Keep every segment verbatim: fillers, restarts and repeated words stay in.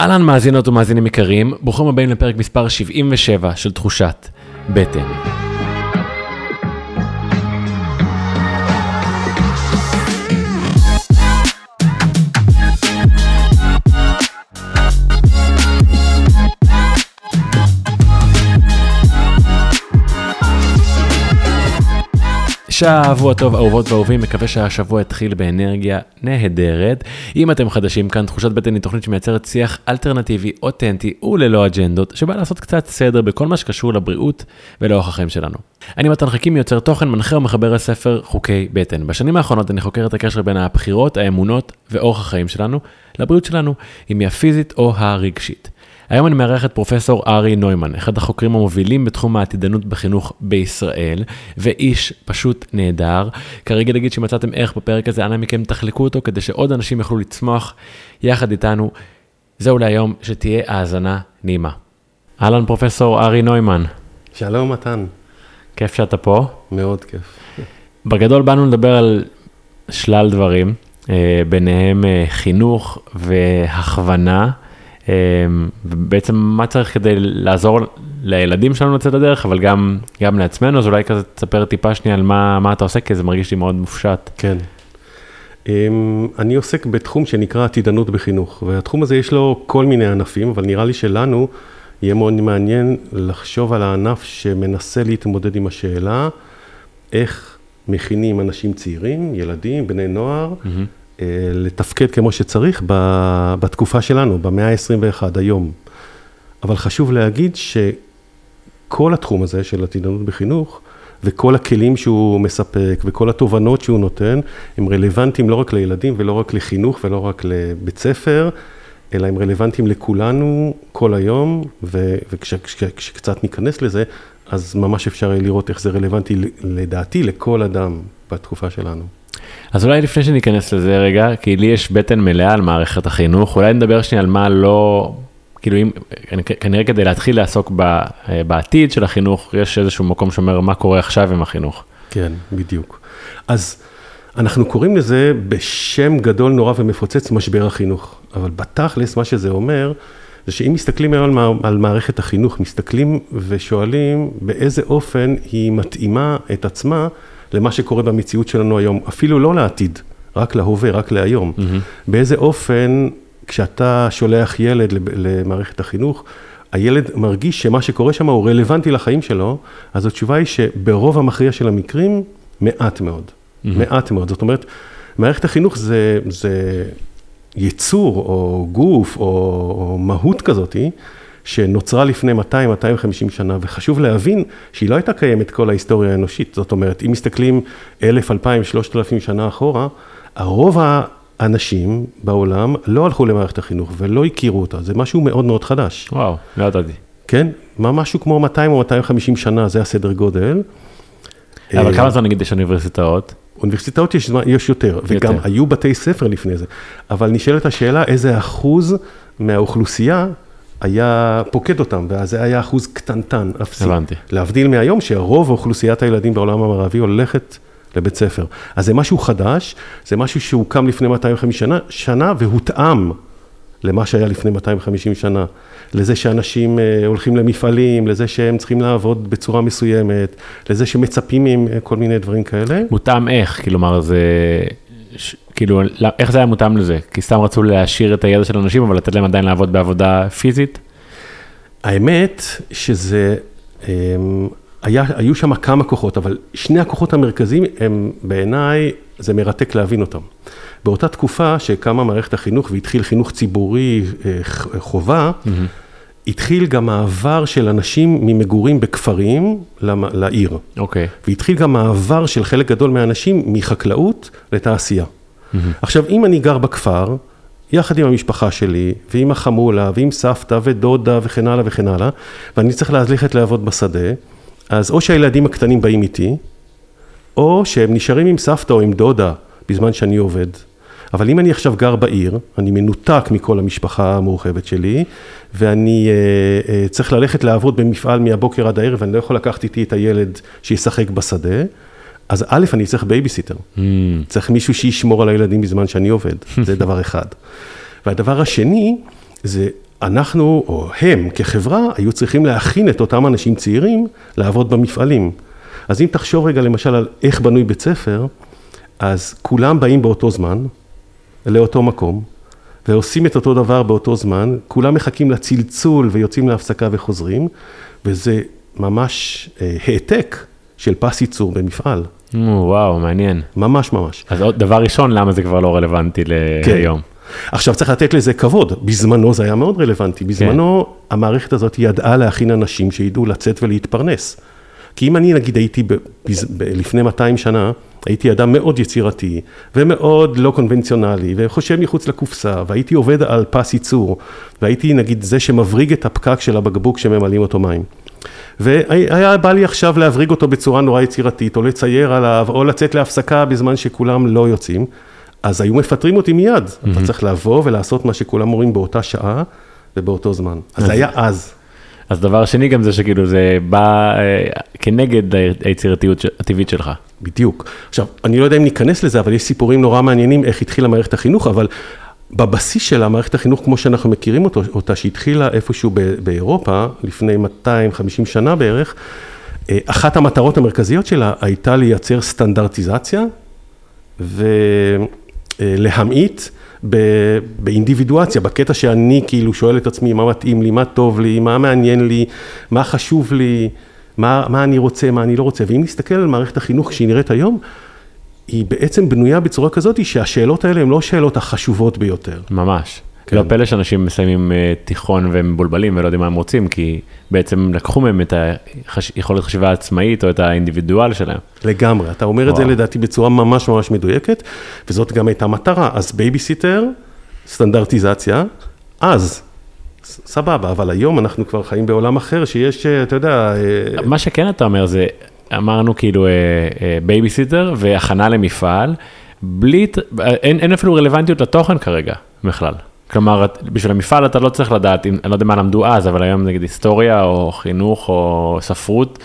אהלן מאזינות ומאזינים יקרים, ברוכים הבאים לפרק מספר שבעים ושבע של תחושת בטן. שבוע טוב אהובות ואהובים, מקווה שהשבוע התחיל באנרגיה נהדרת. אם אתם חדשים כאן, תחושת בטן היא תוכנית שמייצרת שיח אלטרנטיבי, אותנטי וללא אג'נדות, שבא לעשות קצת סדר בכל מה שקשור לבריאות ולאורח החיים שלנו. אני מתן חכימי, יוצר תוכן, מנחה ומחבר הספר חוקי בטן. בשנים האחרונות אני חוקר את הקשר בין הבחירות, האמונות ואורח החיים שלנו לבריאות שלנו, אם היא הפיזית או הרגשית. היום אני מארח את פרופסור ארי נוימן, אחד החוקרים המובילים בתחום העתידנות בחינוך בישראל, ואיש פשוט נהדר. כרגע נגיד שמצאתם ערך בפרק הזה, אנא מכם תחלקו אותו כדי שעוד אנשים יוכלו לצמוח יחד איתנו. זהו להיום, שתהיה האזנה נעימה. אהלן פרופסור ארי נוימן. שלום מתן. כיף שאתה פה. מאוד כיף. בגדול באנו לדבר על שלל דברים, ביניהם חינוך והכוונה, ובעצם מה צריך כדי לעזור לילדים שלנו לצאת לדרך, אבל גם, גם לעצמנו, אז אולי כזה תספר טיפה שנייה על מה, מה אתה עוסק, כי זה מרגיש לי מאוד מופשט. כן. אני עוסק בתחום שנקרא עתידנות בחינוך, והתחום הזה יש לו כל מיני ענפים, אבל נראה לי שלנו יהיה מאוד מעניין לחשוב על הענף שמנסה להתמודד עם השאלה, איך מכינים אנשים צעירים, ילדים, בני נוער, mm-hmm. לתפקד כמו שצריך בתקופה שלנו, במאה ה-עשרים ואחת, היום. אבל חשוב להגיד שכל התחום הזה של עתידנות בחינוך, וכל הכלים שהוא מספק, וכל התובנות שהוא נותן, הם רלוונטיים לא רק לילדים, ולא רק לחינוך, ולא רק לבית ספר, אלא הם רלוונטיים לכולנו כל היום, וכשקצת ניכנס לזה, אז ממש אפשר לראות איך זה רלוונטי לדעתי לכל אדם בתקופה שלנו. אז אולי לפני שניכנס לזה רגע, כי לי יש בטן מלאה על מערכת החינוך, אולי נדבר שנייה על מה לא, כאילו אם, כנראה כדי להתחיל לעסוק בעתיד של החינוך, יש איזשהו מקום שאומר מה קורה עכשיו עם החינוך. כן, בדיוק. אז אנחנו קוראים לזה בשם גדול נורא ומפוצץ משבר החינוך, אבל בתכלס מה שזה אומר, זה שאם מסתכלים היום על מערכת החינוך, מסתכלים ושואלים באיזה אופן היא מתאימה את עצמה, למה שקורה במציאות שלנו היום, אפילו לא לעתיד, רק להווה, רק להיום. באיזה אופן, כשאתה שולח ילד למערכת החינוך, הילד מרגיש שמה שקורה שם הוא רלוונטי לחיים שלו, אז התשובה היא שברוב המכריע של המקרים, מעט מאוד. מעט מאוד. זאת אומרת, מערכת החינוך זה, זה יצור או גוף או, או מהות כזאת, שנוצרה לפני מאתיים עד מאתיים וחמישים שנה, וחשוב להבין שהיא לא הייתה קיימת כל ההיסטוריה האנושית. זאת אומרת, אם מסתכלים אלף, אלפיים, שלושת אלפים שנה אחורה, הרוב האנשים בעולם לא הלכו למערכת החינוך ולא הכירו אותה. זה משהו מאוד מאוד חדש. וואו, לא ידעתי. כן? מה משהו כמו מאתיים או מאתיים וחמישים שנה, זה הסדר גודל. אבל כמה זמן נגיד יש אוניברסיטאות? אוניברסיטאות יש, יש יותר, וגם יותר. היו בתי ספר לפני זה. אבל נשאלת השאלה איזה אחוז מהאוכלוסייה היה פוקד אותם, ואז זה היה אחוז קטנטן, אפסי. הבנתי. להבדיל מהיום שרוב אוכלוסיית הילדים בעולם המערבי הולכת לבית ספר. אז זה משהו חדש, זה משהו שהוקם לפני מאתיים וחמישים שנה, והותאם למה שהיה לפני מאתיים וחמישים שנה. לזה שאנשים הולכים למפעלים, לזה שהם צריכים לעבוד בצורה מסוימת, לזה שמצפים עם כל מיני דברים כאלה. מותאם איך? כלומר, זה... ש... כאילו, איך זה היה מותאם לזה? כי סתם רצו להשאיר את הידע של אנשים, אבל לתת להם עדיין לעבוד בעבודה פיזית? האמת שזה, היה, היו שם כמה כוחות, אבל שני הכוחות המרכזיים הם בעיניי, זה מרתק להבין אותם. באותה תקופה שקמה מערכת החינוך והתחיל חינוך ציבורי חובה, mm-hmm. התחיל גם מעבר של אנשים ממגורים בכפרים לעיר. אוקיי. והתחיל גם מעבר של חלק גדול מהאנשים מחקלאות לתעשייה. עכשיו, אם אני גר בכפר, יחד עם המשפחה שלי, ועם החמולה, ועם סבתא ודודה וכן הלאה וכן הלאה, ואני צריך להזליכת לעבוד בשדה, אז או שהילדים הקטנים באים איתי, או שהם נשארים עם סבתא או עם דודה בזמן שאני עובד. אבל אם אני עכשיו גר בעיר, אני מנותק מכל המשפחה המורחבת שלי, ואני אה, אה, צריך ללכת לעבוד במפעל מהבוקר עד הערב, ואני לא יכול לקחת איתי את הילד שישחק בשדה, אז א', אני צריך בייביסיטר. Mm. צריך מישהו שישמור על הילדים בזמן שאני עובד. זה דבר אחד. והדבר השני, זה אנחנו, או הם, כחברה, היו צריכים להכין את אותם אנשים צעירים לעבוד במפעלים. אז אם תחשוב רגע למשל על איך בנוי בית ספר, אז כולם באים באותו זמן, לאותו מקום, ועושים את אותו דבר באותו זמן, כולם מחכים לצלצול ויוצאים להפסקה וחוזרים, וזה ממש אה, העתק של פס ייצור במפעל. וואו, מעניין. ממש ממש. אז עוד דבר ראשון, למה זה כבר לא רלוונטי להיום? כן. עכשיו צריך לתת לזה כבוד, בזמנו זה היה מאוד רלוונטי, בזמנו כן. המערכת הזאת ידעה להכין אנשים שידעו לצאת ולהתפרנס. כי אם אני נגיד הייתי ב- ב- לפני מאתיים שנה, הייתי אדם מאוד יצירתי ומאוד לא קונבנציונלי וחושב מחוץ לקופסה, והייתי עובד על פס ייצור, והייתי נגיד זה שמבריג את הפקק של הבקבוק שממלאים אותו מים. והיה בא לי עכשיו להבריג אותו בצורה נורא יצירתית, או לצייר עליו, או לצאת להפסקה בזמן שכולם לא יוצאים. אז היו מפטרים אותי מיד. Mm-hmm. אתה צריך לבוא ולעשות מה שכולם אומרים באותה שעה ובאותו זמן. אז זה היה אז. אז דבר שני גם זה שכאילו זה בא אה, כנגד היצירתיות הטבעית שלך. בדיוק. עכשיו, אני לא יודע אם ניכנס לזה, אבל יש סיפורים נורא מעניינים איך התחילה מערכת החינוך, אבל בבסיס שלה, מערכת החינוך כמו שאנחנו מכירים אותו, אותה שהתחילה איפשהו ב- באירופה, לפני מאתיים וחמישים שנה בערך, אה, אחת המטרות המרכזיות שלה הייתה לייצר סטנדרטיזציה ו... להמעיט באינדיבידואציה, בקטע שאני כאילו שואל את עצמי מה מתאים לי, מה טוב לי, מה מעניין לי, מה חשוב לי, מה, מה אני רוצה, מה אני לא רוצה. ואם נסתכל על מערכת החינוך שהיא נראית היום, היא בעצם בנויה בצורה כזאת שהשאלות האלה הן לא שאלות החשובות ביותר. ממש. כן. לא פלא שאנשים מסיימים תיכון והם בולבלים ולא יודעים מה הם רוצים, כי בעצם לקחו מהם את היכולת חשיבה העצמאית או את האינדיבידואל שלהם. לגמרי, אתה אומר וואו. את זה לדעתי בצורה ממש ממש מדויקת, וזאת גם הייתה מטרה. אז בייביסיטר, סטנדרטיזציה, אז... סבבה, אבל היום אנחנו כבר חיים בעולם אחר שיש, אתה יודע... מה שכן אתה אומר זה, אמרנו כאילו בייביסיטר והכנה למפעל, בלי... אין, אין אפילו רלוונטיות לתוכן כרגע, בכלל. כלומר, בשביל המפעל אתה לא צריך לדעת, אני לא יודע מה למדו אז, אבל היום נגיד היסטוריה או חינוך או ספרות,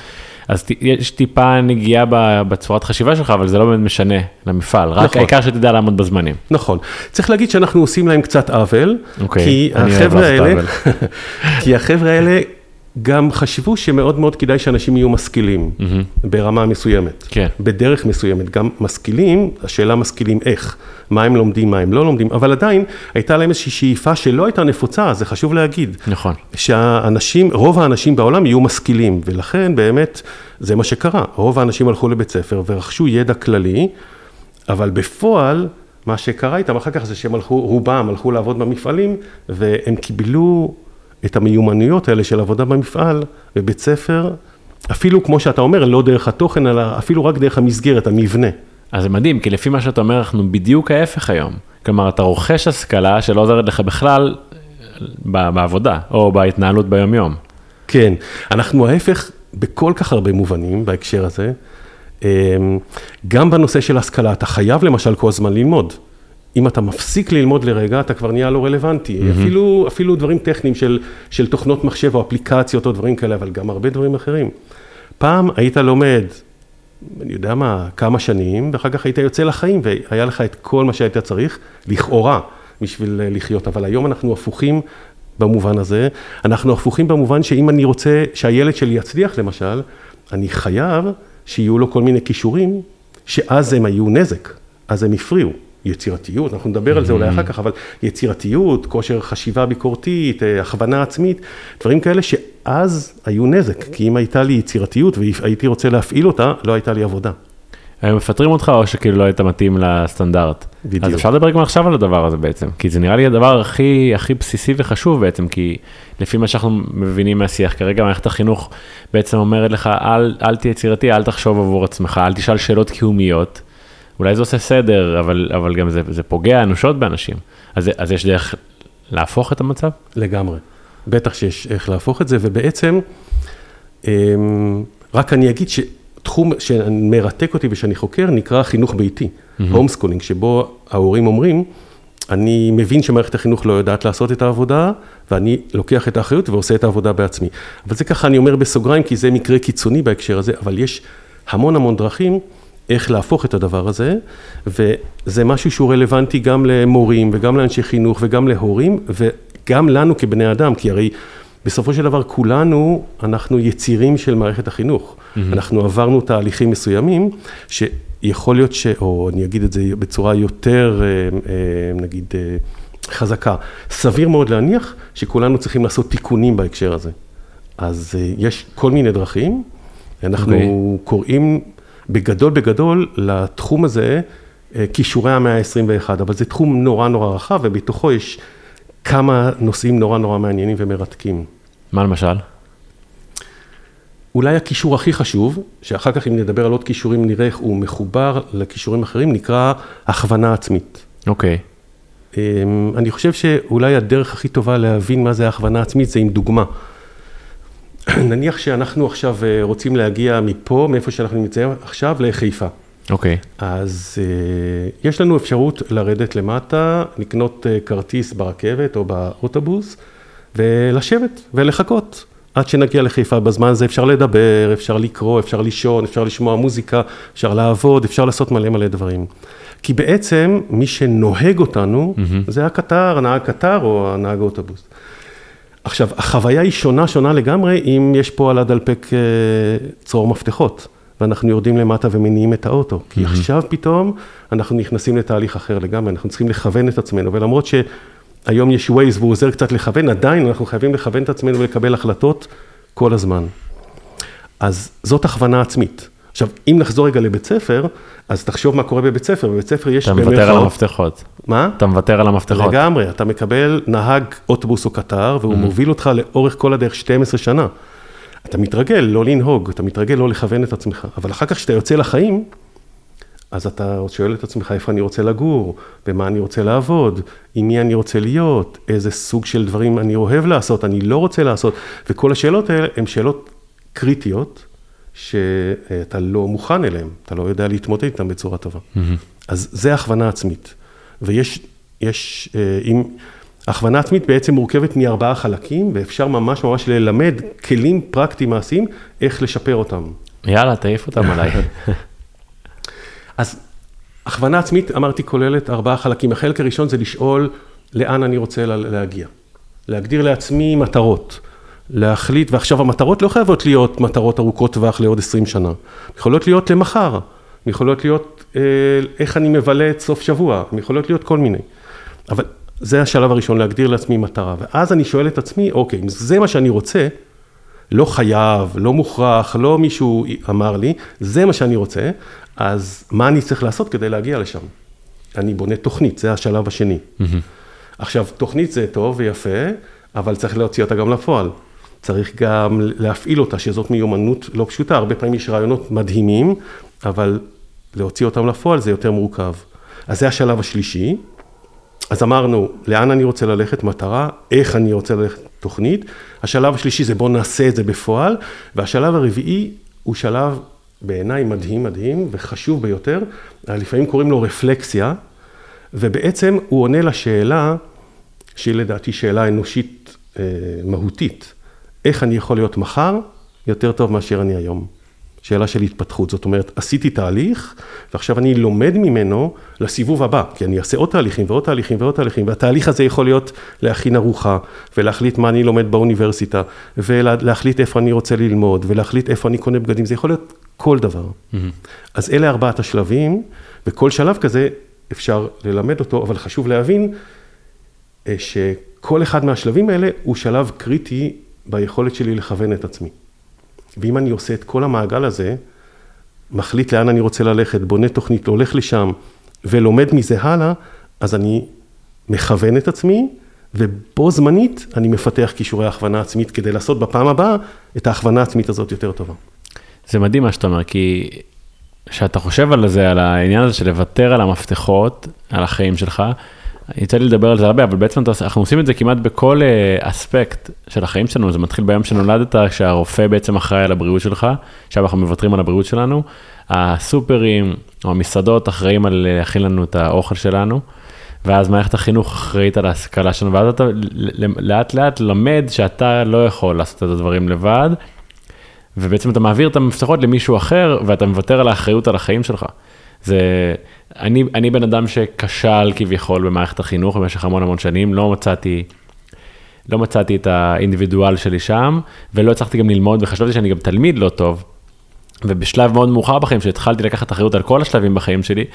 אז יש טיפה נגיעה בצורת חשיבה שלך, אבל זה לא באמת משנה למפעל, רק העיקר שתדע לעמוד בזמנים. נכון. צריך להגיד שאנחנו עושים להם קצת עוול, כי החבר'ה האלה גם חשבו שמאוד מאוד כדאי שאנשים יהיו משכילים, ברמה מסוימת, בדרך מסוימת, גם משכילים, השאלה משכילים איך, מה הם לומדים, מה הם לא לומדים, אבל עדיין הייתה להם איזושהי שאיפה שלא הייתה נפוצה, זה חשוב להגיד. נכון. שהאנשים, רוב האנשים בעולם יהיו משכילים, ולכן באמת זה מה שקרה. רוב האנשים הלכו לבית ספר ורכשו ידע כללי, אבל בפועל, מה שקרה איתם אחר כך זה שהם הלכו, רובם הלכו לעבוד במפעלים, והם קיבלו את המיומנויות האלה של עבודה במפעל, בבית ספר, אפילו כמו שאתה אומר, לא דרך התוכן, אלא אפילו רק דרך המסגרת, המבנה. אז זה מדהים, כי לפי מה שאתה אומר, אנחנו בדיוק ההפך היום. כלומר, אתה רוכש השכלה שלא עוזרת לך בכלל בעבודה, או בהתנהלות ביום-יום. כן, אנחנו ההפך בכל כך הרבה מובנים בהקשר הזה. גם בנושא של השכלה, אתה חייב למשל כל הזמן ללמוד. אם אתה מפסיק ללמוד לרגע, אתה כבר נהיה לא רלוונטי. Mm-hmm. אפילו, אפילו דברים טכניים של, של תוכנות מחשב או אפליקציות או דברים כאלה, אבל גם הרבה דברים אחרים. פעם היית לומד, אני יודע מה, כמה שנים, ואחר כך היית יוצא לחיים, והיה לך את כל מה שהיית צריך, לכאורה, בשביל לחיות. אבל היום אנחנו הפוכים במובן הזה. אנחנו הפוכים במובן שאם אני רוצה שהילד שלי יצליח, למשל, אני חייב שיהיו לו כל מיני כישורים, שאז הם היו נזק, אז הם הפריעו. יצירתיות, אנחנו נדבר על זה אולי אחר כך, אבל יצירתיות, כושר חשיבה ביקורתית, הכוונה עצמית, דברים כאלה שאז היו נזק, כי אם הייתה לי יצירתיות והייתי רוצה להפעיל אותה, לא הייתה לי עבודה. הם מפטרים אותך או שכאילו לא היית מתאים לסטנדרט. בדיוק. אז אפשר לדבר גם עכשיו על הדבר הזה בעצם, כי זה נראה לי הדבר הכי, הכי בסיסי וחשוב בעצם, כי לפי מה שאנחנו מבינים מהשיח, כרגע מערכת החינוך בעצם אומרת לך, אל, אל תהיה יצירתי, אל תחשוב עבור עצמך, אל תשאל שאלות קיומיות. אולי זה עושה סדר, אבל, אבל גם זה, זה פוגע אנושות באנשים. אז, אז יש דרך להפוך את המצב? לגמרי. בטח שיש איך להפוך את זה, ובעצם, רק אני אגיד שתחום שמרתק אותי ושאני חוקר, נקרא חינוך ביתי, הומסקולינג, שבו ההורים אומרים, אני מבין שמערכת החינוך לא יודעת לעשות את העבודה, ואני לוקח את האחריות ועושה את העבודה בעצמי. אבל זה ככה אני אומר בסוגריים, כי זה מקרה קיצוני בהקשר הזה, אבל יש המון המון דרכים, איך להפוך את הדבר הזה, וזה משהו שהוא רלוונטי גם למורים, וגם לאנשי חינוך, וגם להורים, גם לנו כבני אדם, כי הרי בסופו של דבר כולנו, אנחנו יצירים של מערכת החינוך. Mm-hmm. אנחנו עברנו תהליכים מסוימים, שיכול להיות ש... או אני אגיד את זה בצורה יותר, נגיד, חזקה. סביר מאוד להניח שכולנו צריכים לעשות תיקונים בהקשר הזה. אז יש כל מיני דרכים. אנחנו okay. קוראים בגדול בגדול לתחום הזה כישורי המאה ה-עשרים ואחת, אבל זה תחום נורא נורא רחב, ובתוכו יש כמה נושאים נורא נורא מעניינים ומרתקים. מה למשל? אולי הכישור הכי חשוב, שאחר כך אם נדבר על עוד כישורים נראה איך הוא מחובר לכישורים אחרים, נקרא הכוונה עצמית. אוקיי. Okay. אני חושב שאולי הדרך הכי טובה להבין מה זה הכוונה עצמית, זה עם דוגמה. נניח שאנחנו עכשיו רוצים להגיע מפה, מאיפה שאנחנו נמצאים עכשיו, לחיפה. אוקיי. Okay. אז uh, יש לנו אפשרות לרדת למטה, לקנות uh, כרטיס ברכבת או באוטובוס, ולשבת ולחכות עד שנגיע לחיפה. בזמן הזה אפשר לדבר, אפשר לקרוא, אפשר לישון, אפשר לשמוע מוזיקה, אפשר לעבוד, אפשר לעשות מלא מלא דברים. כי בעצם מי שנוהג אותנו, mm-hmm. זה הקטר, הנהג קטר או הנהג האוטובוס. עכשיו, החוויה היא שונה, שונה לגמרי, אם יש פה על הדלפק צרור מפתחות, ואנחנו יורדים למטה ומניעים את האוטו. כי עכשיו פתאום אנחנו נכנסים לתהליך אחר לגמרי, אנחנו צריכים לכוון את עצמנו, ולמרות שהיום יש ווייז והוא עוזר קצת לכוון, עדיין אנחנו חייבים לכוון את עצמנו ולקבל החלטות כל הזמן. אז זאת הכוונה עצמית. עכשיו, אם נחזור רגע לבית ספר, אז תחשוב מה קורה בבית ספר. בבית ספר יש... אתה מוותר על המפתחות. מה? אתה מוותר על המפתחות. לגמרי, אתה מקבל נהג אוטובוס או קטר, והוא מוביל אותך לאורך כל הדרך שתים עשרה שנה. אתה מתרגל לא לנהוג, אתה מתרגל לא לכוון את עצמך. אבל אחר כך שאתה יוצא לחיים, אז אתה שואל את עצמך איפה אני רוצה לגור, במה אני רוצה לעבוד, עם מי אני רוצה להיות, איזה סוג של דברים אני אוהב לעשות, אני לא רוצה לעשות. וכל השאלות האלה הן שאלות קריטיות, שאתה לא מוכן אליהם, אתה לא יודע להתמודד איתם בצורה טובה. Mm-hmm. אז זה הכוונה עצמית. ויש, יש, אם, הכוונה עצמית בעצם מורכבת מארבעה חלקים, ואפשר ממש ממש ללמד כלים פרקטיים מעשיים, איך לשפר אותם. יאללה, תעיף אותם עליי. אז הכוונה עצמית, אמרתי, כוללת ארבעה חלקים. החלק הראשון זה לשאול לאן אני רוצה לה, להגיע. להגדיר לעצמי מטרות. להחליט, ועכשיו המטרות לא חייבות להיות מטרות ארוכות טווח לעוד עשרים שנה. יכולות להיות למחר, יכולות להיות אה, איך אני מבלה את סוף שבוע, יכולות להיות כל מיני. אבל זה השלב הראשון, להגדיר לעצמי מטרה. ואז אני שואל את עצמי, אוקיי, אם זה מה שאני רוצה, לא חייב, לא מוכרח, לא מישהו אמר לי, זה מה שאני רוצה, אז מה אני צריך לעשות כדי להגיע לשם? אני בונה תוכנית, זה השלב השני. Mm-hmm. עכשיו, תוכנית זה טוב ויפה, אבל צריך להוציא אותה גם לפועל. צריך גם להפעיל אותה, שזאת מיומנות לא פשוטה. הרבה פעמים יש רעיונות מדהימים, אבל להוציא אותם לפועל זה יותר מורכב. אז זה השלב השלישי. אז אמרנו, לאן אני רוצה ללכת מטרה, איך אני רוצה ללכת תוכנית. השלב השלישי זה בוא נעשה את זה בפועל. והשלב הרביעי הוא שלב בעיניי מדהים מדהים וחשוב ביותר. לפעמים קוראים לו רפלקסיה, ובעצם הוא עונה לשאלה, שהיא לדעתי שאלה אנושית אה, מהותית. איך אני יכול להיות מחר יותר טוב מאשר אני היום? שאלה של התפתחות. זאת אומרת, עשיתי תהליך, ועכשיו אני לומד ממנו לסיבוב הבא, כי אני אעשה עוד תהליכים ועוד תהליכים ועוד תהליכים, והתהליך הזה יכול להיות להכין ארוחה, ולהחליט מה אני לומד באוניברסיטה, ולהחליט איפה אני רוצה ללמוד, ולהחליט איפה אני קונה בגדים. זה יכול להיות כל דבר. Mm-hmm. אז אלה ארבעת השלבים, וכל שלב כזה אפשר ללמד אותו, אבל חשוב להבין שכל אחד מהשלבים האלה הוא שלב קריטי ביכולת שלי לכוון את עצמי. ואם אני עושה את כל המעגל הזה, מחליט לאן אני רוצה ללכת, בונה תוכנית, הולך לשם ולומד מזה הלאה, אז אני מכוון את עצמי, ובו זמנית אני מפתח כישורי הכוונה עצמית, כדי לעשות בפעם הבאה את ההכוונה העצמית הזאת יותר טובה. זה מדהים מה שאתה אומר, כי כשאתה חושב על זה, על העניין הזה של לוותר על המפתחות, על החיים שלך, יצא לי לדבר על זה הרבה, אבל בעצם אנחנו עושים את זה כמעט בכל אספקט של החיים שלנו. זה מתחיל ביום שנולדת, שהרופא בעצם אחראי על הבריאות שלך, עכשיו אנחנו מוותרים על הבריאות שלנו, הסופרים או המסעדות אחראים על להכין לנו את האוכל שלנו, ואז מערכת החינוך אחראית על ההשכלה שלנו, ואז אתה לאט לאט למד שאתה לא יכול לעשות את הדברים לבד, ובעצם אתה מעביר את המפתחות למישהו אחר, ואתה מוותר על האחריות על החיים שלך. זה, אני, אני בן אדם שכשל כביכול במערכת החינוך במשך המון המון שנים, לא מצאתי לא מצאתי את האינדיבידואל שלי שם, ולא הצלחתי גם ללמוד, וחשבתי שאני גם תלמיד לא טוב, ובשלב מאוד מאוחר בחיים, שהתחלתי לקחת אחריות על כל השלבים בחיים שלי,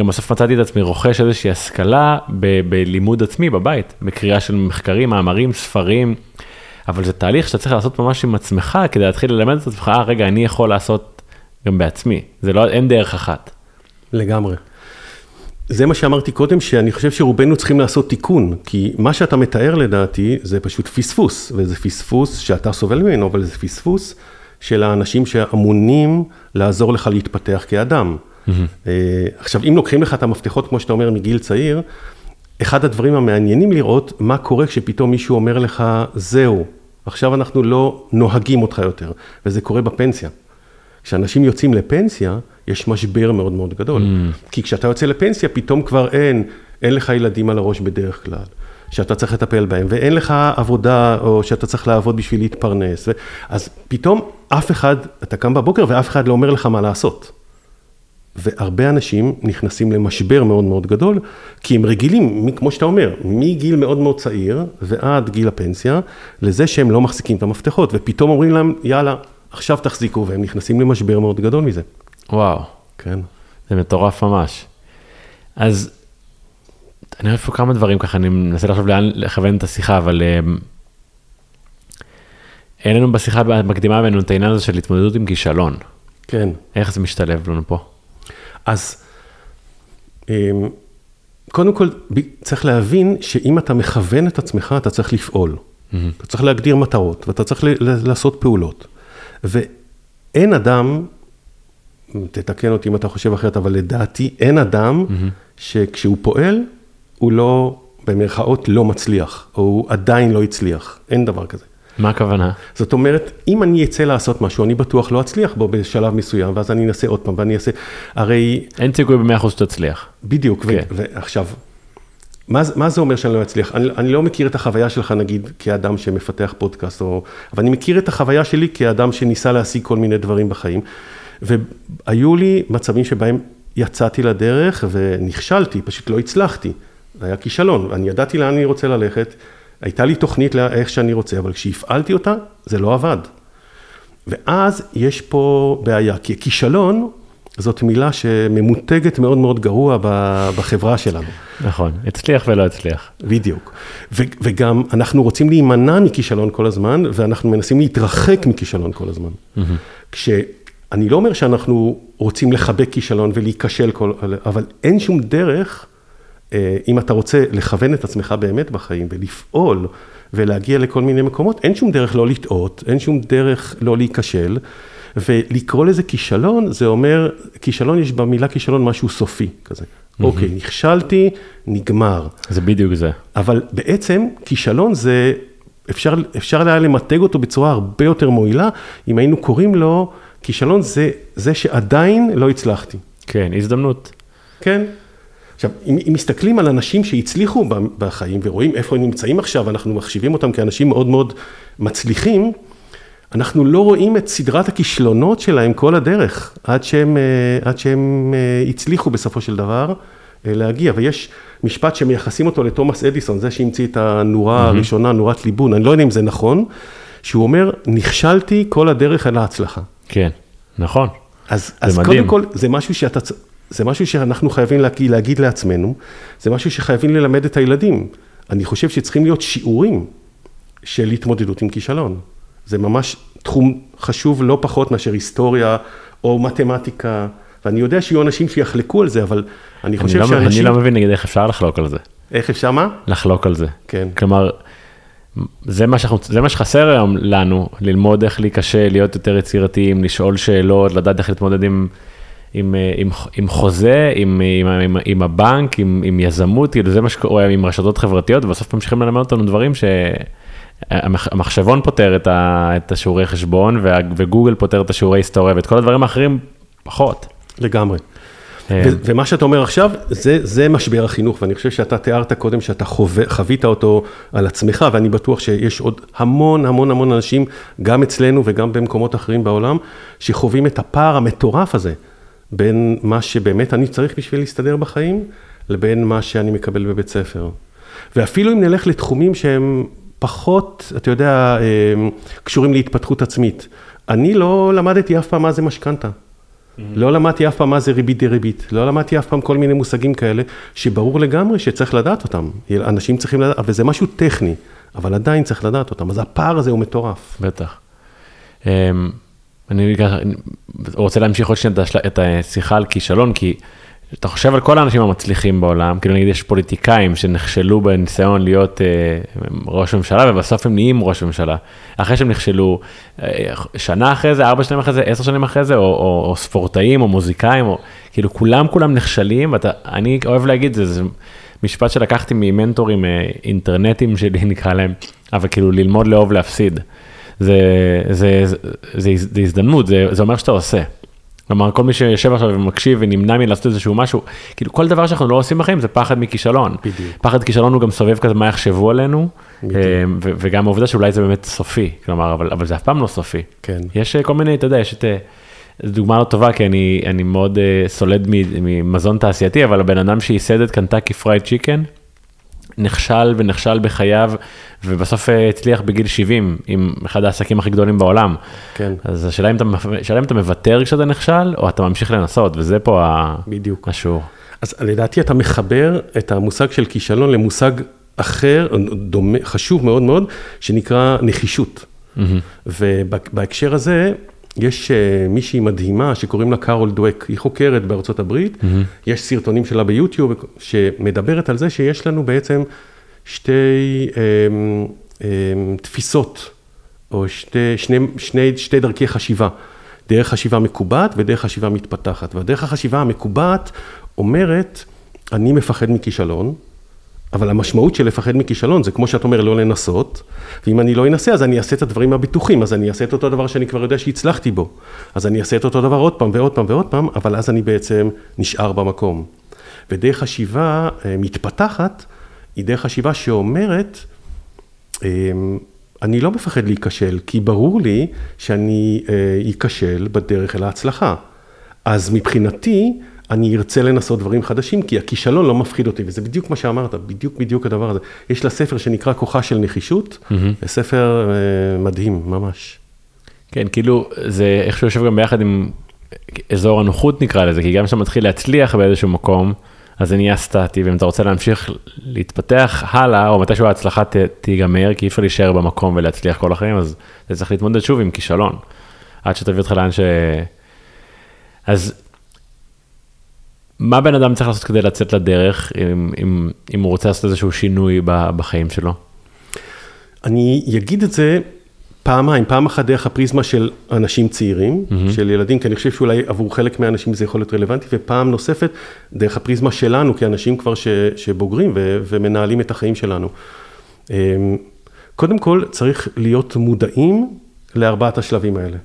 גם בסוף מצאתי את עצמי רוכש איזושהי השכלה ב- בלימוד עצמי בבית, בקריאה של מחקרים, מאמרים, ספרים, אבל זה תהליך שאתה צריך לעשות ממש עם עצמך, כדי להתחיל ללמד את עצמך, אה, רגע, אני יכול לעשות גם בעצמי, זה לא, אין דרך אחת. לגמרי. זה מה שאמרתי קודם, שאני חושב שרובנו צריכים לעשות תיקון, כי מה שאתה מתאר לדעתי, זה פשוט פספוס, וזה פספוס שאתה סובל ממנו, אבל זה פספוס של האנשים שאמונים לעזור לך להתפתח כאדם. Mm-hmm. עכשיו, אם לוקחים לך את המפתחות, כמו שאתה אומר, מגיל צעיר, אחד הדברים המעניינים לראות מה קורה כשפתאום מישהו אומר לך, זהו, עכשיו אנחנו לא נוהגים אותך יותר, וזה קורה בפנסיה. כשאנשים יוצאים לפנסיה, יש משבר מאוד מאוד גדול. Mm. כי כשאתה יוצא לפנסיה, פתאום כבר אין, אין לך ילדים על הראש בדרך כלל, שאתה צריך לטפל בהם, ואין לך עבודה, או שאתה צריך לעבוד בשביל להתפרנס. ו... אז פתאום אף אחד, אתה קם בבוקר, ואף אחד לא אומר לך מה לעשות. והרבה אנשים נכנסים למשבר מאוד מאוד גדול, כי הם רגילים, כמו שאתה אומר, מגיל מאוד מאוד צעיר, ועד גיל הפנסיה, לזה שהם לא מחזיקים את המפתחות, ופתאום אומרים להם, יאללה, עכשיו תחזיקו, והם נכנסים למשבר מאוד גדול מזה. וואו. כן. זה מטורף ממש. אז, אני רואה פה כמה דברים ככה, אני מנסה לחשוב לאן לכוון את השיחה, אבל אין לנו בשיחה המקדימה, ואין לנו את העניין הזה של התמודדות עם כישלון. כן. איך זה משתלב לנו פה? אז, קודם כל, צריך להבין שאם אתה מכוון את עצמך, אתה צריך לפעול. אתה צריך להגדיר מטרות, ואתה צריך לעשות פעולות. ואין אדם, תתקן אותי אם אתה חושב אחרת, אבל לדעתי, אין אדם שכשהוא פועל, הוא לא, במרכאות, לא מצליח, או הוא עדיין לא הצליח. אין דבר כזה. מה הכוונה? זאת אומרת, אם אני אצא לעשות משהו, אני בטוח לא אצליח בו בשלב מסוים, ואז אני אנסה עוד פעם, ואני אעשה, הרי... אין סיכוי ב-מאה אחוז שתצליח. בדיוק, כן. ו- ועכשיו, מה, מה זה אומר שאני לא אצליח? אני, אני לא מכיר את החוויה שלך, נגיד, כאדם שמפתח פודקאסט, או... אבל אני מכיר את החוויה שלי כאדם שניסה להשיג כל מיני דברים בחיים, והיו לי מצבים שבהם יצאתי לדרך ונכשלתי, פשוט לא הצלחתי. היה כישלון, אני ידעתי לאן אני רוצה ללכת, הייתה לי תוכנית לאיך שאני רוצה, אבל כשהפעלתי אותה, זה לא עבד. ואז יש פה בעיה, כי כישלון, זאת מילה שממותגת מאוד מאוד גרוע בחברה שלנו. נכון, הצליח ולא הצליח. בדיוק. ו- וגם אנחנו רוצים להימנע מכישלון כל הזמן, ואנחנו מנסים להתרחק מכישלון כל הזמן. כשאני לא אומר שאנחנו רוצים לחבק כישלון ולהיכשל כל... אבל אין שום דרך... אם אתה רוצה לכוון את עצמך באמת בחיים, ולפעול, ולהגיע לכל מיני מקומות, אין שום דרך לא לטעות, אין שום דרך לא להיכשל, ולקרוא לזה כישלון, זה אומר, כישלון יש במילה כישלון משהו סופי, כזה. אוקיי, נכשלתי, נגמר. זה בדיוק זה. אבל בעצם, כישלון זה, אפשר, אפשר היה למתג אותו בצורה הרבה יותר מועילה, אם היינו קוראים לו, כישלון זה, זה שעדיין לא הצלחתי. כן, הזדמנות. כן. עכשיו, אם מסתכלים על אנשים שהצליחו בחיים ורואים איפה הם נמצאים עכשיו, אנחנו מחשיבים אותם כאנשים מאוד מאוד מצליחים, אנחנו לא רואים את סדרת הכישלונות שלהם כל הדרך, עד שהם, עד שהם הצליחו בסופו של דבר להגיע. ויש משפט שמייחסים אותו לתומאס אדיסון, זה שהמציא את הנורה mm-hmm. הראשונה, נורת ליבון, אני לא יודע אם זה נכון, שהוא אומר, נכשלתי כל הדרך על ההצלחה. כן, נכון. אז, אז קודם כל, זה משהו שאתה... זה משהו שאנחנו חייבים להגיד, להגיד לעצמנו, זה משהו שחייבים ללמד את הילדים. אני חושב שצריכים להיות שיעורים של התמודדות עם כישלון. זה ממש תחום חשוב לא פחות מאשר היסטוריה או מתמטיקה, ואני יודע שיהיו אנשים שיחלקו על זה, אבל אני חושב שאנשים... אני לא מבין נגיד איך אפשר לחלוק על זה. איך אפשר מה? לחלוק על זה. כן. כלומר, זה מה שאנחנו, זה מה שחסר היום לנו, ללמוד איך להיקשה, להיות יותר יצירתיים, לשאול שאלות, לדעת איך להתמודד עם... עם, עם, עם חוזה, עם, עם, עם, עם הבנק, עם, עם יזמות, זה מה שקורה עם רשתות חברתיות, ובסוף ממשיכים ללמד אותנו דברים שהמחשבון פותר את, ה, את השיעורי חשבון, וה, וגוגל פותר את השיעורי היסטוריה, ואת כל הדברים האחרים פחות. לגמרי. ו- ומה שאתה אומר עכשיו, זה, זה משבר החינוך, ואני חושב שאתה תיארת קודם שאתה חווה, חווית אותו על עצמך, ואני בטוח שיש עוד המון, המון, המון אנשים, גם אצלנו וגם במקומות אחרים בעולם, שחווים את הפער המטורף הזה. בין מה שבאמת אני צריך בשביל להסתדר בחיים, לבין מה שאני מקבל בבית ספר. ואפילו אם נלך לתחומים שהם פחות, אתה יודע, קשורים להתפתחות עצמית. אני לא למדתי אף פעם מה זה משכנתה. לא למדתי אף פעם מה זה ריבית דריבית. לא למדתי אף פעם כל מיני מושגים כאלה, שברור לגמרי שצריך לדעת אותם. אנשים צריכים לדעת, וזה משהו טכני, אבל עדיין צריך לדעת אותם. אז הפער הזה הוא מטורף. בטח. אני רוצה להמשיך עוד שנייה את השיחה על כישלון, כי אתה חושב על כל האנשים המצליחים בעולם, כאילו נגיד יש פוליטיקאים שנכשלו בניסיון להיות ראש ממשלה, ובסוף הם נהיים ראש ממשלה. אחרי שהם נכשלו שנה אחרי זה, ארבע שנים אחרי זה, עשר שנים אחרי זה, או, או, או ספורטאים, או מוזיקאים, או, כאילו כולם כולם נכשלים, ואני אוהב להגיד, זה, זה משפט שלקחתי ממנטורים אינטרנטים שלי, נקרא להם, אבל כאילו ללמוד לאהוב להפסיד. זה, זה, זה, זה, זה הזדמנות, זה, זה אומר שאתה עושה. כלומר, כל מי שיושב עכשיו ומקשיב ונמנע מלעשות איזשהו משהו, כאילו כל דבר שאנחנו לא עושים בחיים זה פחד מכישלון. בדיוק. פחד כישלון הוא גם סובב כזה מה יחשבו עלינו, וגם העובדה שאולי זה באמת סופי, כלומר, אבל, אבל זה אף פעם לא סופי. כן. יש כל מיני, אתה יודע, יש את, דוגמה לא טובה, כי אני, אני מאוד סולד ממזון תעשייתי, אבל הבן אדם שייסד את קנטקי פרייד צ'יקן, נכשל ונכשל בחייו, ובסוף הצליח בגיל שבעים, עם אחד העסקים הכי גדולים בעולם. כן. אז השאלה אם אתה, שאלה אם אתה מוותר כשאתה נכשל, או אתה ממשיך לנסות, וזה פה ה... בדיוק. השור. אז לדעתי אתה מחבר את המושג של כישלון למושג אחר, דומה, חשוב מאוד מאוד, שנקרא נחישות. Mm-hmm. ובהקשר הזה, יש מישהי מדהימה שקוראים לה קארול דואק, היא חוקרת בארצות הברית, mm-hmm. יש סרטונים שלה ביוטיוב שמדברת על זה שיש לנו בעצם שתי אמ, אמ, תפיסות, או שתי, שני, שני, שתי דרכי חשיבה, דרך חשיבה מקובעת ודרך חשיבה מתפתחת, והדרך החשיבה המקובעת אומרת, אני מפחד מכישלון, אבל המשמעות של לפחד מכישלון, זה כמו שאת אומר, לא לנסות, ואם אני לא אנסה, אז אני אעשה את הדברים הביטוחים, אז אני אעשה את אותו דבר שאני כבר יודע שהצלחתי בו, אז אני אעשה את אותו דבר עוד פעם ועוד פעם ועוד פעם, אבל אז אני בעצם נשאר במקום. ודרך חשיבה מתפתחת, היא דרך חשיבה שאומרת, אני לא מפחד להיכשל, כי ברור לי שאני אכשל בדרך אל ההצלחה. אז מבחינתי, אני ארצה לנסות דברים חדשים, כי הכישלון לא מפחיד אותי, וזה בדיוק מה שאמרת, בדיוק בדיוק הדבר הזה. יש לה ספר שנקרא כוחה של נחישות, זה ספר מדהים, ממש. כן, כאילו, זה איכשהו יושב גם ביחד עם אזור הנוחות נקרא לזה, כי גם כשאתה מתחיל להצליח באיזשהו מקום, אז זה נהיה סטטי, ואם אתה רוצה להמשיך להתפתח הלאה, או מתישהו ההצלחה תיגמר, כי אי אפשר להישאר במקום ולהצליח כל החיים, אז אתה צריך להתמודד שוב עם כישלון, עד שתביא אותך לאן ש... אז מה בן אדם צריך לעשות כדי לצאת לדרך, אם, אם, אם הוא רוצה לעשות איזשהו שינוי בחיים שלו? אני אגיד את זה פעמיים, פעם אחת דרך הפריזמה של אנשים צעירים, mm-hmm. של ילדים, כי אני חושב שאולי עבור חלק מהאנשים זה יכול להיות רלוונטי, ופעם נוספת דרך הפריזמה שלנו, כי אנשים כבר ש, שבוגרים ו, ומנהלים את החיים שלנו. קודם כל צריך להיות מודעים לארבעת השלבים האלה.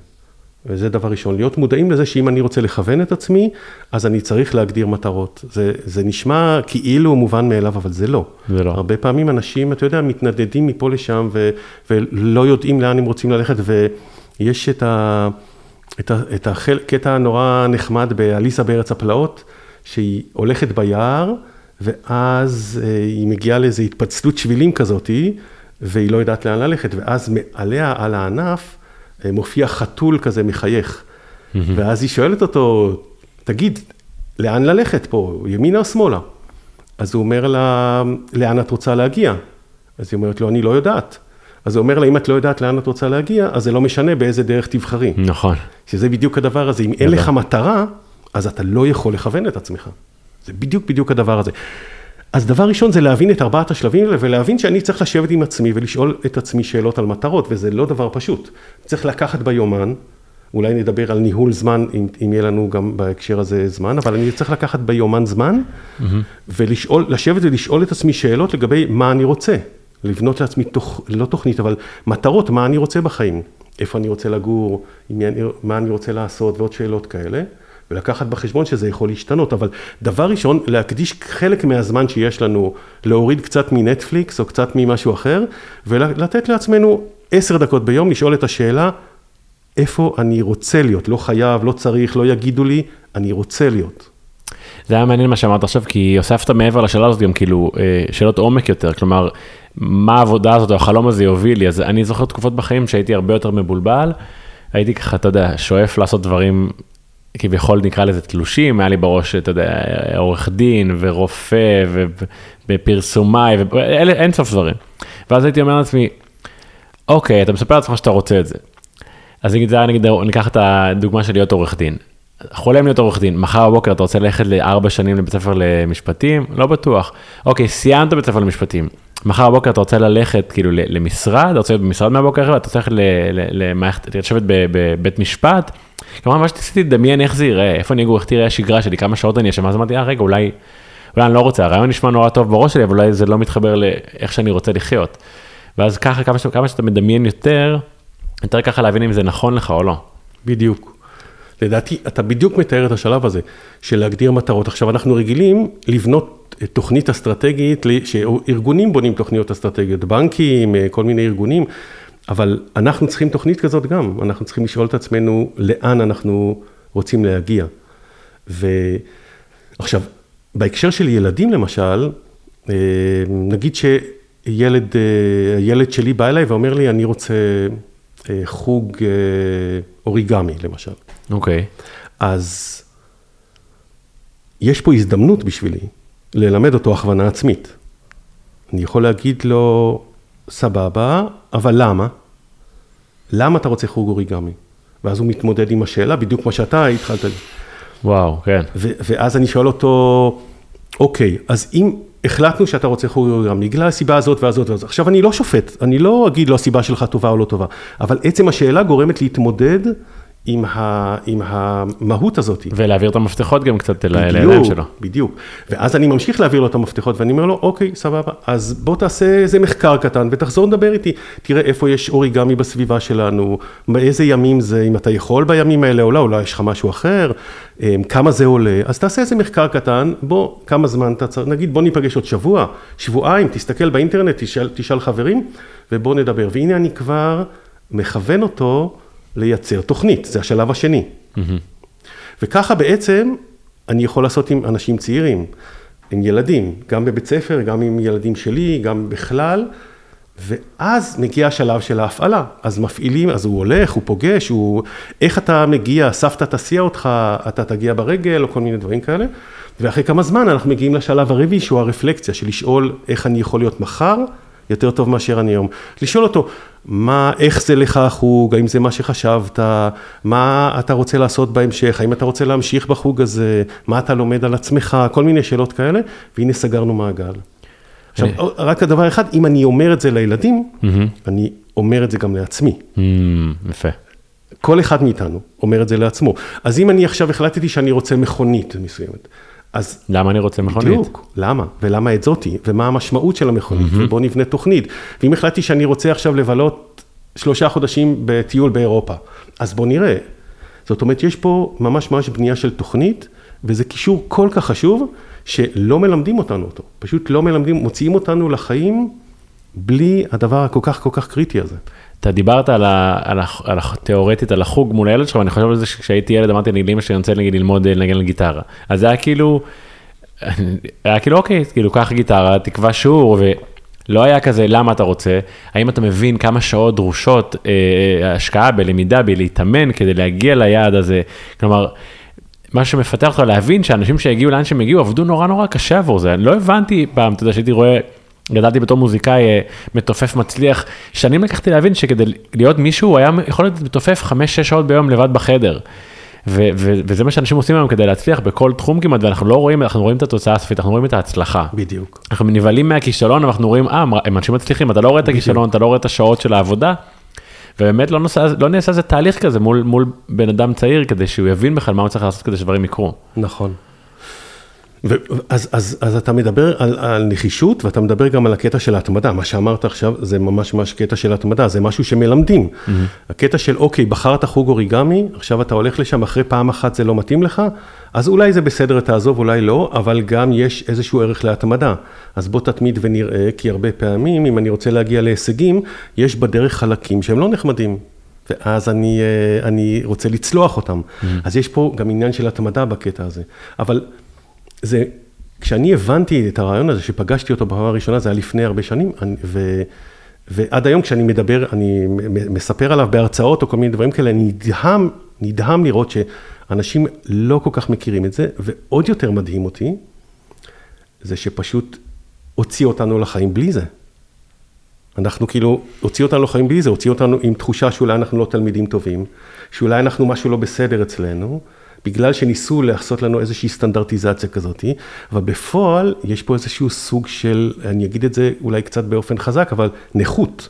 וזה דבר ראשון, להיות מודעים לזה שאם אני רוצה לכוון את עצמי, אז אני צריך להגדיר מטרות. זה, זה נשמע כאילו מובן מאליו, אבל זה לא. זה לא. הרבה פעמים אנשים, אתה יודע, מתנדדים מפה לשם, ו, ולא יודעים לאן הם רוצים ללכת, ויש את, ה, את, ה, את הקטע הנורא נחמד באליסה בארץ הפלאות, שהיא הולכת ביער, ואז היא מגיעה לאיזו התפצלות שבילים כזאת, והיא לא יודעת לאן ללכת, ואז מעליה על הענף, מופיע חתול כזה מחייך, ואז היא שואלת אותו, תגיד, לאן ללכת פה, ימינה או שמאלה? אז הוא אומר לה, לאן את רוצה להגיע? אז היא אומרת לו, אני לא יודעת. אז הוא אומר לה, אם את לא יודעת לאן את רוצה להגיע, אז זה לא משנה באיזה דרך תבחרי. נכון. שזה בדיוק הדבר הזה, אם אין לך מטרה, אז אתה לא יכול לכוון את עצמך. זה בדיוק בדיוק הדבר הזה. אז דבר ראשון זה להבין את ארבעת השלבים, ולהבין שאני צריך לשבת עם עצמי ולשאול את עצמי שאלות על מטרות, וזה לא דבר פשוט. צריך לקחת ביומן, אולי נדבר על ניהול זמן, אם, אם יהיה לנו גם בהקשר הזה זמן, אבל אני צריך לקחת ביומן זמן, mm-hmm. ולשאול, לשבת ולשאול את עצמי שאלות לגבי מה אני רוצה. לבנות לעצמי, תוכ, לא תוכנית, אבל מטרות, מה אני רוצה בחיים. איפה אני רוצה לגור, מה אני רוצה לעשות, ועוד שאלות כאלה. ולקחת בחשבון שזה יכול להשתנות, אבל דבר ראשון, להקדיש חלק מהזמן שיש לנו, להוריד קצת מנטפליקס או קצת ממשהו אחר, ולתת לעצמנו עשר דקות ביום, לשאול את השאלה, איפה אני רוצה להיות, לא חייב, לא צריך, לא יגידו לי, אני רוצה להיות. זה היה מעניין מה שאמרת עכשיו, כי הוספת מעבר לשאלה הזאת גם כאילו שאלות עומק יותר, כלומר, מה העבודה הזאת או החלום הזה יוביל לי, אז אני זוכר תקופות בחיים שהייתי הרבה יותר מבולבל, הייתי ככה, אתה יודע, שואף לעשות דברים, כביכול נקרא לזה תלושים, היה לי בראש, אתה יודע, עורך דין ורופא ופרסומאי, אין סוף דברים. ואז הייתי אומר לעצמי, אוקיי, אתה מספר לעצמך שאתה רוצה את זה. אז נגיד, זה נגיד, ניקח את הדוגמה של להיות עורך דין. חולם להיות עורך דין, מחר בבוקר אתה רוצה ללכת לארבע שנים לבית ספר למשפטים? לא בטוח. אוקיי, סיימת בית ספר למשפטים. מחר בבוקר אתה רוצה ללכת כאילו למשרד, אתה רוצה להיות במשרד מהבוקר, אתה רוצה ללכת למערכת, אתה יושבת בבית משפט. כלומר, מה שתסיתי לדמיין איך זה יראה, איפה אני אגור, איך תראה השגרה שלי, כמה שעות אני אשם, אז אמרתי, אה רגע, אולי, אולי אני לא רוצה, הרעיון נשמע נורא טוב בראש שלי, אבל אולי זה לא מתחבר לאיך שאני רוצה לחיות. ואז ככה, כמה, כמה שאתה מדמיין יותר, יותר ככה להבין אם זה נכון לך או לא. בדיוק. לדעתי, אתה בדיוק מתאר את השלב הזה, של להגדיר מטרות. עכשיו, אנחנו רגילים לבנות תוכנית אסטרטגית, שארגונים בונים תוכניות אסטרטגיות, בנקים, כל מיני ארגונים, אבל אנחנו צריכים תוכנית כזאת גם. אנחנו צריכים לשאול את עצמנו לאן אנחנו רוצים להגיע. ועכשיו, בהקשר של ילדים למשל, נגיד שילד, הילד שלי בא אליי ואומר לי, אני רוצה חוג אוריגמי למשל. אוקיי. אז יש פה הזדמנות בשבילי ללמד אותו הכוונה עצמית. אני יכול להגיד לו, סבבה, אבל למה? למה אתה רוצה חוג אוריגמי? ואז הוא מתמודד עם השאלה, בדיוק מה שאתה התחלת לי. וואו, כן. ו- ואז אני שואל אותו, אוקיי, אז אם החלטנו שאתה רוצה חוג אוריגמי, בגלל הסיבה הזאת והזאת והזאת, עכשיו אני לא שופט, אני לא אגיד לו הסיבה שלך טובה או לא טובה, אבל עצם השאלה גורמת להתמודד עם, ה- עם המהות הזאת. ולהעביר את המפתחות גם קצת אל העיניים שלו. בדיוק. ואז אני ממשיך להעביר לו את המפתחות, ואני אומר לו, אוקיי, סבבה, אז בוא תעשה איזה מחקר קטן, ותחזור לדבר איתי, תראה איפה יש אוריגמי בסביבה שלנו, באיזה ימים זה, אם אתה יכול בימים האלה עולה, אולי יש לך משהו אחר, כמה זה עולה, אז תעשה איזה מחקר קטן, בוא, כמה זמן אתה צריך, נגיד, בוא ניפגש עוד שבוע, שבועיים, תסתכל באינטרנט, תשאל, תשאל חברים, ובוא נדבר. והנה אני כבר מכוון אותו לייצר תוכנית, זה השלב השני. Mm-hmm. וככה בעצם אני יכול לעשות עם אנשים צעירים, עם ילדים, גם בבית ספר, גם עם ילדים שלי, גם בכלל, ואז מגיע השלב של ההפעלה. אז מפעילים, אז הוא הולך, הוא פוגש, הוא... איך אתה מגיע, סבתא תסיע אותך, אתה תגיע ברגל, או כל מיני דברים כאלה. ואחרי כמה זמן אנחנו מגיעים לשלב הרביעי, שהוא הרפלקציה, של לשאול איך אני יכול להיות מחר, יותר טוב מאשר אני היום. לשאול אותו, מה, איך זה לך החוג, האם זה מה שחשבת, מה אתה רוצה לעשות בהמשך, האם אתה רוצה להמשיך בחוג הזה, מה אתה לומד על עצמך, כל מיני שאלות כאלה, והנה סגרנו מעגל. עכשיו, רק הדבר אחד, אם אני אומר את זה לילדים, אני אומר את זה גם לעצמי. יפה. כל אחד מאיתנו אומר את זה לעצמו. אז אם אני עכשיו החלטתי שאני רוצה מכונית מסוימת, אז למה אני רוצה מכונית? בדיוק, למה? ולמה את זאתי? ומה המשמעות של המכונית? Mm-hmm. ובוא נבנה תוכנית. ואם החלטתי שאני רוצה עכשיו לבלות שלושה חודשים בטיול באירופה, אז בוא נראה. זאת אומרת, יש פה ממש ממש בנייה של תוכנית, וזה קישור כל כך חשוב, שלא מלמדים אותנו אותו. פשוט לא מלמדים, מוציאים אותנו לחיים, בלי הדבר הכל כך כל כך קריטי הזה. אתה דיברת על ה, על ה, על התיאורטית, על החוג מול הילד שלך, ואני חושב על זה שכשהייתי ילד, אמרתי לילדים שאני רוצה נגיד ללמוד לנגן לגיטרה. אז זה היה כאילו, היה כאילו אוקיי, כאילו קח גיטרה, תקבע שיעור, ולא היה כזה למה אתה רוצה, האם אתה מבין כמה שעות דרושות אה, השקעה בלמידה, בלהתאמן כדי להגיע ליעד הזה, כלומר, מה שמפתח אותך להבין שאנשים שהגיעו לאן שהם הגיעו, עבדו נורא נורא קשה עבור זה, אני לא הבנתי פעם, אתה יודע, שהייתי רואה, גדלתי בתור מוזיקאי מתופף מצליח, שנים לקחתי להבין שכדי להיות מישהו, הוא היה יכול להיות מתופף חמש שש שעות ביום לבד בחדר, ו- ו- וזה מה שאנשים עושים היום כדי להצליח בכל תחום כמעט, ואנחנו לא רואים, אנחנו רואים את התוצאה הסופית, אנחנו רואים את ההצלחה. בדיוק. אנחנו נבלים מהכישלון, אנחנו רואים, אה, הם אנשים מצליחים, אתה לא רואה את הכישלון, אתה לא רואה את השעות של העבודה, ובאמת לא נעשה, לא נעשה זה תהליך כזה מול, מול בן אדם צעיר, כדי שהוא יבין בכלל מה הוא צריך לעשות כדי שדברים יקרו. נכון. אז, אז, אז אתה מדבר על, על נחישות, ואתה מדבר גם על הקטע של ההתמדה. מה שאמרת עכשיו, זה ממש ממש קטע של ההתמדה, זה משהו שמלמדים. Mm-hmm. הקטע של, אוקיי, בחרת חוג אוריגמי, עכשיו אתה הולך לשם, אחרי פעם אחת זה לא מתאים לך, אז אולי זה בסדר, תעזוב, אולי לא, אבל גם יש איזשהו ערך להתמדה. אז בוא תתמיד ונראה, כי הרבה פעמים, אם אני רוצה להגיע להישגים, יש בדרך חלקים שהם לא נחמדים. ואז אני, אני רוצה לצלוח אותם. Mm-hmm. אז יש פה גם עניין של התמדה בקטע הזה. אבל זה, כשאני הבנתי את הרעיון הזה, שפגשתי אותו בפעם הראשונה, זה היה לפני הרבה שנים, ו... ועד היום כשאני מדבר, אני מספר עליו בהרצאות או כל מיני דברים כאלה, אני נדהם, נדהם לראות שאנשים לא כל כך מכירים את זה, ועוד יותר מדהים אותי, זה שפשוט הוציא אותנו לחיים בלי זה. אנחנו כאילו, הוציא אותנו לחיים בלי זה, הוציא אותנו עם תחושה שאולי אנחנו לא תלמידים טובים, שאולי אנחנו משהו לא בסדר אצלנו, בגלל שניסו לעשות לנו איזושהי סטנדרטיזציה כזאת, אבל בפועל יש פה איזשהו סוג של, אני אגיד את זה אולי קצת באופן חזק, אבל נכות.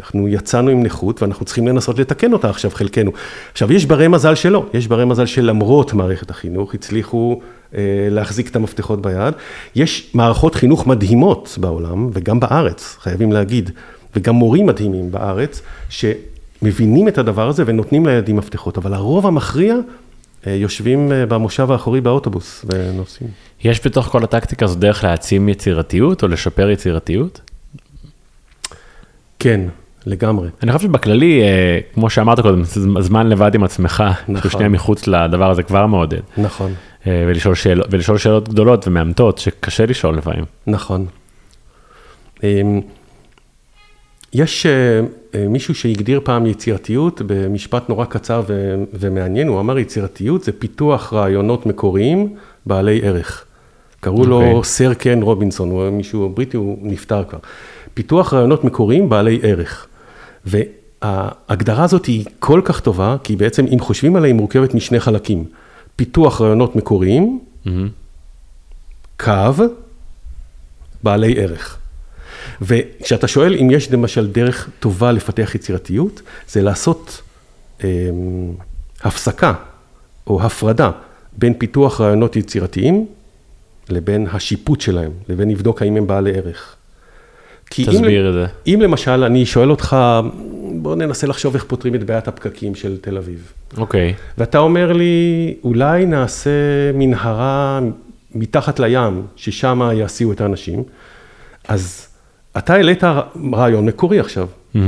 אנחנו יצאנו עם נכות, ואנחנו צריכים לנסות לתקן אותה עכשיו, חלקנו. עכשיו, יש ברי מזל שלא, יש ברי מזל שלמרות מערכת החינוך, הצליחו אה, להחזיק את המפתחות ביד. יש מערכות חינוך מדהימות בעולם, וגם בארץ, חייבים להגיד, וגם מורים מדהימים בארץ, שמבינים את הדבר הזה ונותנים לילדים מפתחות, אבל הרוב המכריע יושבים במושב האחורי באוטובוס ונוסעים. יש בתוך כל הטקטיקה זו דרך להעצים יצירתיות או לשפר יצירתיות? כן, לגמרי. אני חושב שבכללי, כמו שאמרת קודם, זמן לבד עם עצמך, נכון. שנייה מחוץ לדבר הזה כבר מעודד. נכון. ולשאול, שאל... ולשאול שאלות גדולות ומאמתות שקשה לשאול לפעמים. נכון. יש מישהו שהגדיר פעם יצירתיות במשפט נורא קצר ו- ומעניין, הוא אמר יצירתיות זה פיתוח רעיונות מקוריים בעלי ערך. קראו okay. לו סר קן רובינסון, הוא מישהו בריטי, הוא נפטר כבר. פיתוח רעיונות מקוריים בעלי ערך. וההגדרה הזאת היא כל כך טובה, כי בעצם אם חושבים עליה היא מורכבת משני חלקים. פיתוח רעיונות מקוריים, mm-hmm. קו, בעלי ערך. וכשאתה שואל אם יש למשל דרך טובה לפתח יצירתיות, זה לעשות אה, הפסקה או הפרדה בין פיתוח רעיונות יצירתיים לבין השיפוט שלהם, לבין לבדוק האם הם בעלי ערך. תסביר את זה. אם למשל אני שואל אותך, בוא ננסה לחשוב איך פותרים את בעיית הפקקים של תל אביב. אוקיי. ואתה אומר לי, אולי נעשה מנהרה מתחת לים, ששם יעשיו את האנשים, אז אתה העלית רעיון מקורי עכשיו. Mm-hmm.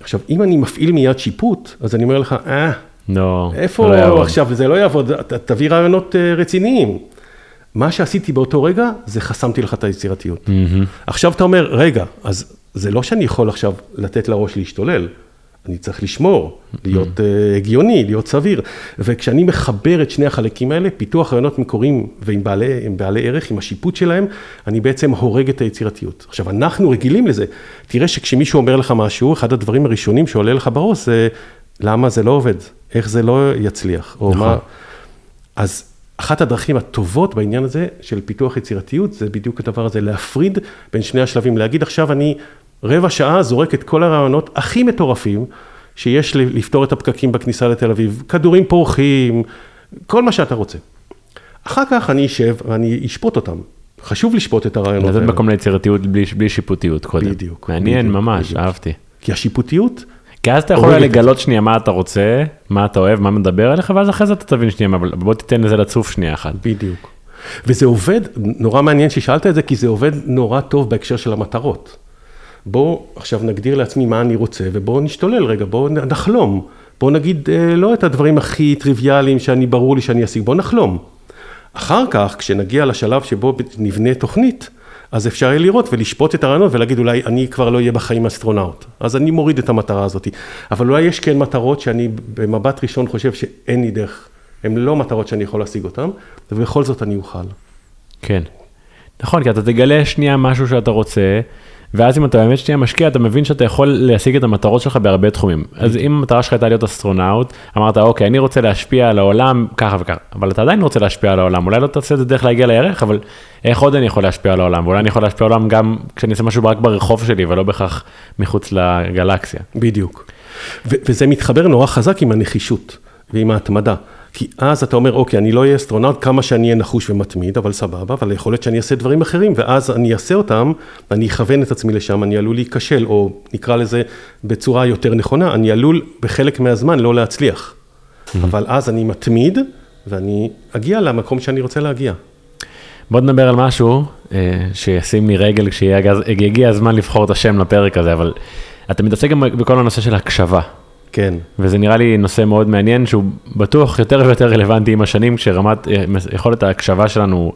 עכשיו, אם אני מפעיל מיד שיפוט, אז אני אומר לך, אה, no, איפה לא עכשיו, זה לא יעבוד, אתה תביא רעיונות רציניים. מה שעשיתי באותו רגע, זה חסמתי לך את היצירתיות. Mm-hmm. עכשיו אתה אומר, רגע, אז זה לא שאני יכול עכשיו לתת לראש להשתולל, אני צריך לשמור, להיות mm-hmm. הגיוני, להיות סביר. וכשאני מחבר את שני החלקים האלה, פיתוח רעיונות מקוריים ועם בעלי, עם בעלי ערך, עם השיפוט שלהם, אני בעצם הורג את היצירתיות. עכשיו, אנחנו רגילים לזה. תראה שכשמישהו אומר לך משהו, אחד הדברים הראשונים שעולה לך בראש, זה למה זה לא עובד, איך זה לא יצליח. או נכון. מה... אז אחת הדרכים הטובות בעניין הזה של פיתוח יצירתיות, זה בדיוק הדבר הזה, להפריד בין שני השלבים. להגיד עכשיו אני... רבע שעה זורק את כל הרעיונות הכי מטורפים שיש לפתור את הפקקים בכניסה לתל אביב, כדורים פורחים, כל מה שאתה רוצה. אחר כך אני אשב ואני אשפוט אותם. חשוב לשפוט את הרעיונות. לתת מקום ליצירתיות בלי, בלי שיפוטיות קודם. בדיוק. מעניין בדיוק, ממש, בדיוק. אהבתי. כי השיפוטיות... כי אז אתה יכול לגלות שנייה מה אתה רוצה, מה אתה אוהב, מה מדבר עליך, ואז אחרי זה אתה תבין שנייה, אבל בוא תיתן לזה לצוף שנייה אחת. בדיוק. וזה עובד, נורא מעניין ששאלת את זה, כי זה עובד נורא טוב בהקשר של המטרות. בוא עכשיו נגדיר לעצמי מה אני רוצה, ובוא נשתולל רגע, בוא נחלום. בוא נגיד לא את הדברים הכי טריוויאליים שאני ברור לי שאני אשיג, בוא נחלום. אחר כך, כשנגיע לשלב שבו נבנה תוכנית, אז אפשר יהיה לראות ולשפוט את הרעיונות ולהגיד, אולי אני כבר לא יהיה בחיים אסטרונאוט. אז אני מוריד את המטרה הזאת. אבל אולי יש כן מטרות שאני במבט ראשון חושב שאין לי דרך. הן לא מטרות שאני יכול להשיג אותן, ובכל זאת אני אוכל. כן. נכון, כי אתה תגלה שנייה משהו שאתה רוצה, ואז אם אתה באמת שנייה משקיע, אתה מבין שאתה יכול להשיג את המטרות שלך בהרבה תחומים. אז אם המטרה שלך הייתה להיות אסטרונאוט, אמרת, אוקיי, אני רוצה להשפיע על העולם, ככה וככה, אבל אתה עדיין רוצה להשפיע על העולם, אולי לא תעשה את זה דרך להגיע לירח, אבל איך עוד אני יכול להשפיע על העולם? ואולי אני יכול להשפיע על העולם גם כשאני אעשה משהו רק ברחוב שלי, ולא בכך מחוץ לגלקסיה. בדיוק. ו- וזה מתחבר נורא חזק עם הנחישות ועם ההתמדה. כי אז אתה אומר, אוקיי, אני לא אהיה אסטרונאוט כמה שאני אהיה נחוש ומתמיד, אבל סבבה, אבל יכול להיות שאני אעשה דברים אחרים, ואז אני אעשה אותם, אני אכוון את עצמי לשם, אני עלול להיכשל, או נקרא לזה בצורה יותר נכונה, אני עלול בחלק מהזמן לא להצליח. Mm-hmm. אבל אז אני מתמיד, ואני אגיע למקום שאני רוצה להגיע. בוא נדבר על משהו שישים לי רגל כשיגיע הזמן לבחור את השם לפרק הזה, אבל אתה מתעסק גם בכל הנושא של הקשבה. כן. וזה נראה לי נושא מאוד מעניין, שהוא בטוח יותר ויותר רלוונטי עם השנים, כשרמת יכולת ההקשבה שלנו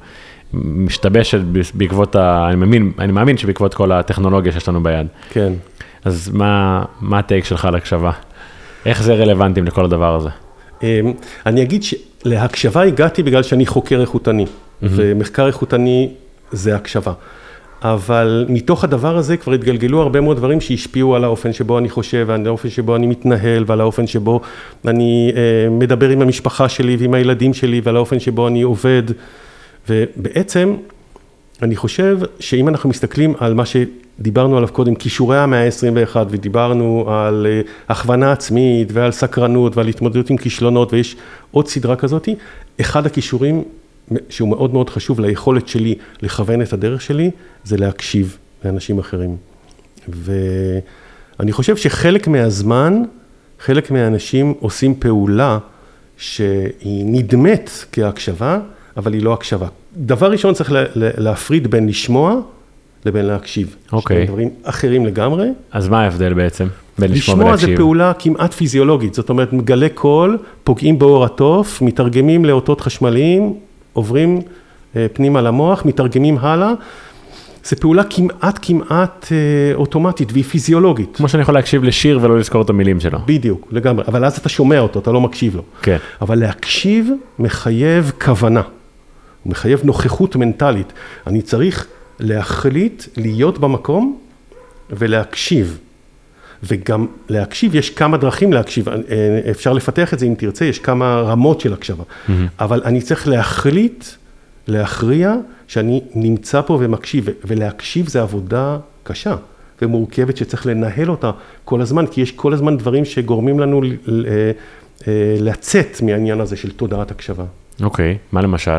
משתבשת בעקבות, אני מאמין, אני מאמין שבעקבות כל הטכנולוגיה שיש לנו ביד. כן. אז מה, מה הטייק שלך על הקשבה? איך זה רלוונטי לכל הדבר הזה? אני אגיד שלהקשבה הגעתי בגלל שאני חוקר איכותני, ומחקר איכותני זה הקשבה. אבל מתוך הדבר הזה כבר התגלגלו הרבה מאוד דברים שהשפיעו על האופן שבו אני חושב, ועל האופן שבו אני מתנהל, ועל האופן שבו אני מדבר עם המשפחה שלי ועם הילדים שלי, ועל האופן שבו אני עובד. ובעצם אני חושב שאם אנחנו מסתכלים על מה שדיברנו עליו קודם, כישורי המאה ה-עשרים ואחת, ודיברנו על הכוונה עצמית ועל סקרנות ועל התמודדות עם כישלונות, ויש עוד סדרה כזאת, אחד הכישורים שהוא מאוד מאוד חשוב ליכולת שלי לכוון את הדרך שלי, זה להקשיב לאנשים אחרים. ואני חושב שחלק מהזמן, חלק מהאנשים עושים פעולה שהיא נדמת כהקשבה, אבל היא לא הקשבה. דבר ראשון צריך להפריד בין לשמוע לבין להקשיב. אוקיי. שני דברים אחרים לגמרי. אז מה ההבדל בעצם בין לשמוע ולהקשיב? לשמוע זה פעולה כמעט פיזיולוגית, זאת אומרת מגלה קול, פוגעים באור התוף, מתרגמים לאותות חשמליים, עוברים פנימה למוח, מתרגמים הלאה, זה פעולה כמעט כמעט אוטומטית והיא פיזיולוגית. כמו שאני יכול להקשיב לשיר ולא לזכור את המילים שלו. בדיוק, לגמרי, אבל אז אתה שומע אותו, אתה לא מקשיב לו. כן. אבל להקשיב מחייב כוונה, מחייב נוכחות מנטלית. אני צריך להחליט להיות במקום ולהקשיב. וגם להקשיב, יש כמה דרכים להקשיב, אפשר לפתח את זה אם תרצה, יש כמה רמות של הקשבה, mm-hmm. אבל אני צריך להחליט, להכריע, שאני נמצא פה ומקשיב, ולהקשיב זה עבודה קשה ומורכבת שצריך לנהל אותה כל הזמן, כי יש כל הזמן דברים שגורמים לנו לצאת מהעניין הזה של תודעת הקשבה. אוקיי, okay, מה למשל?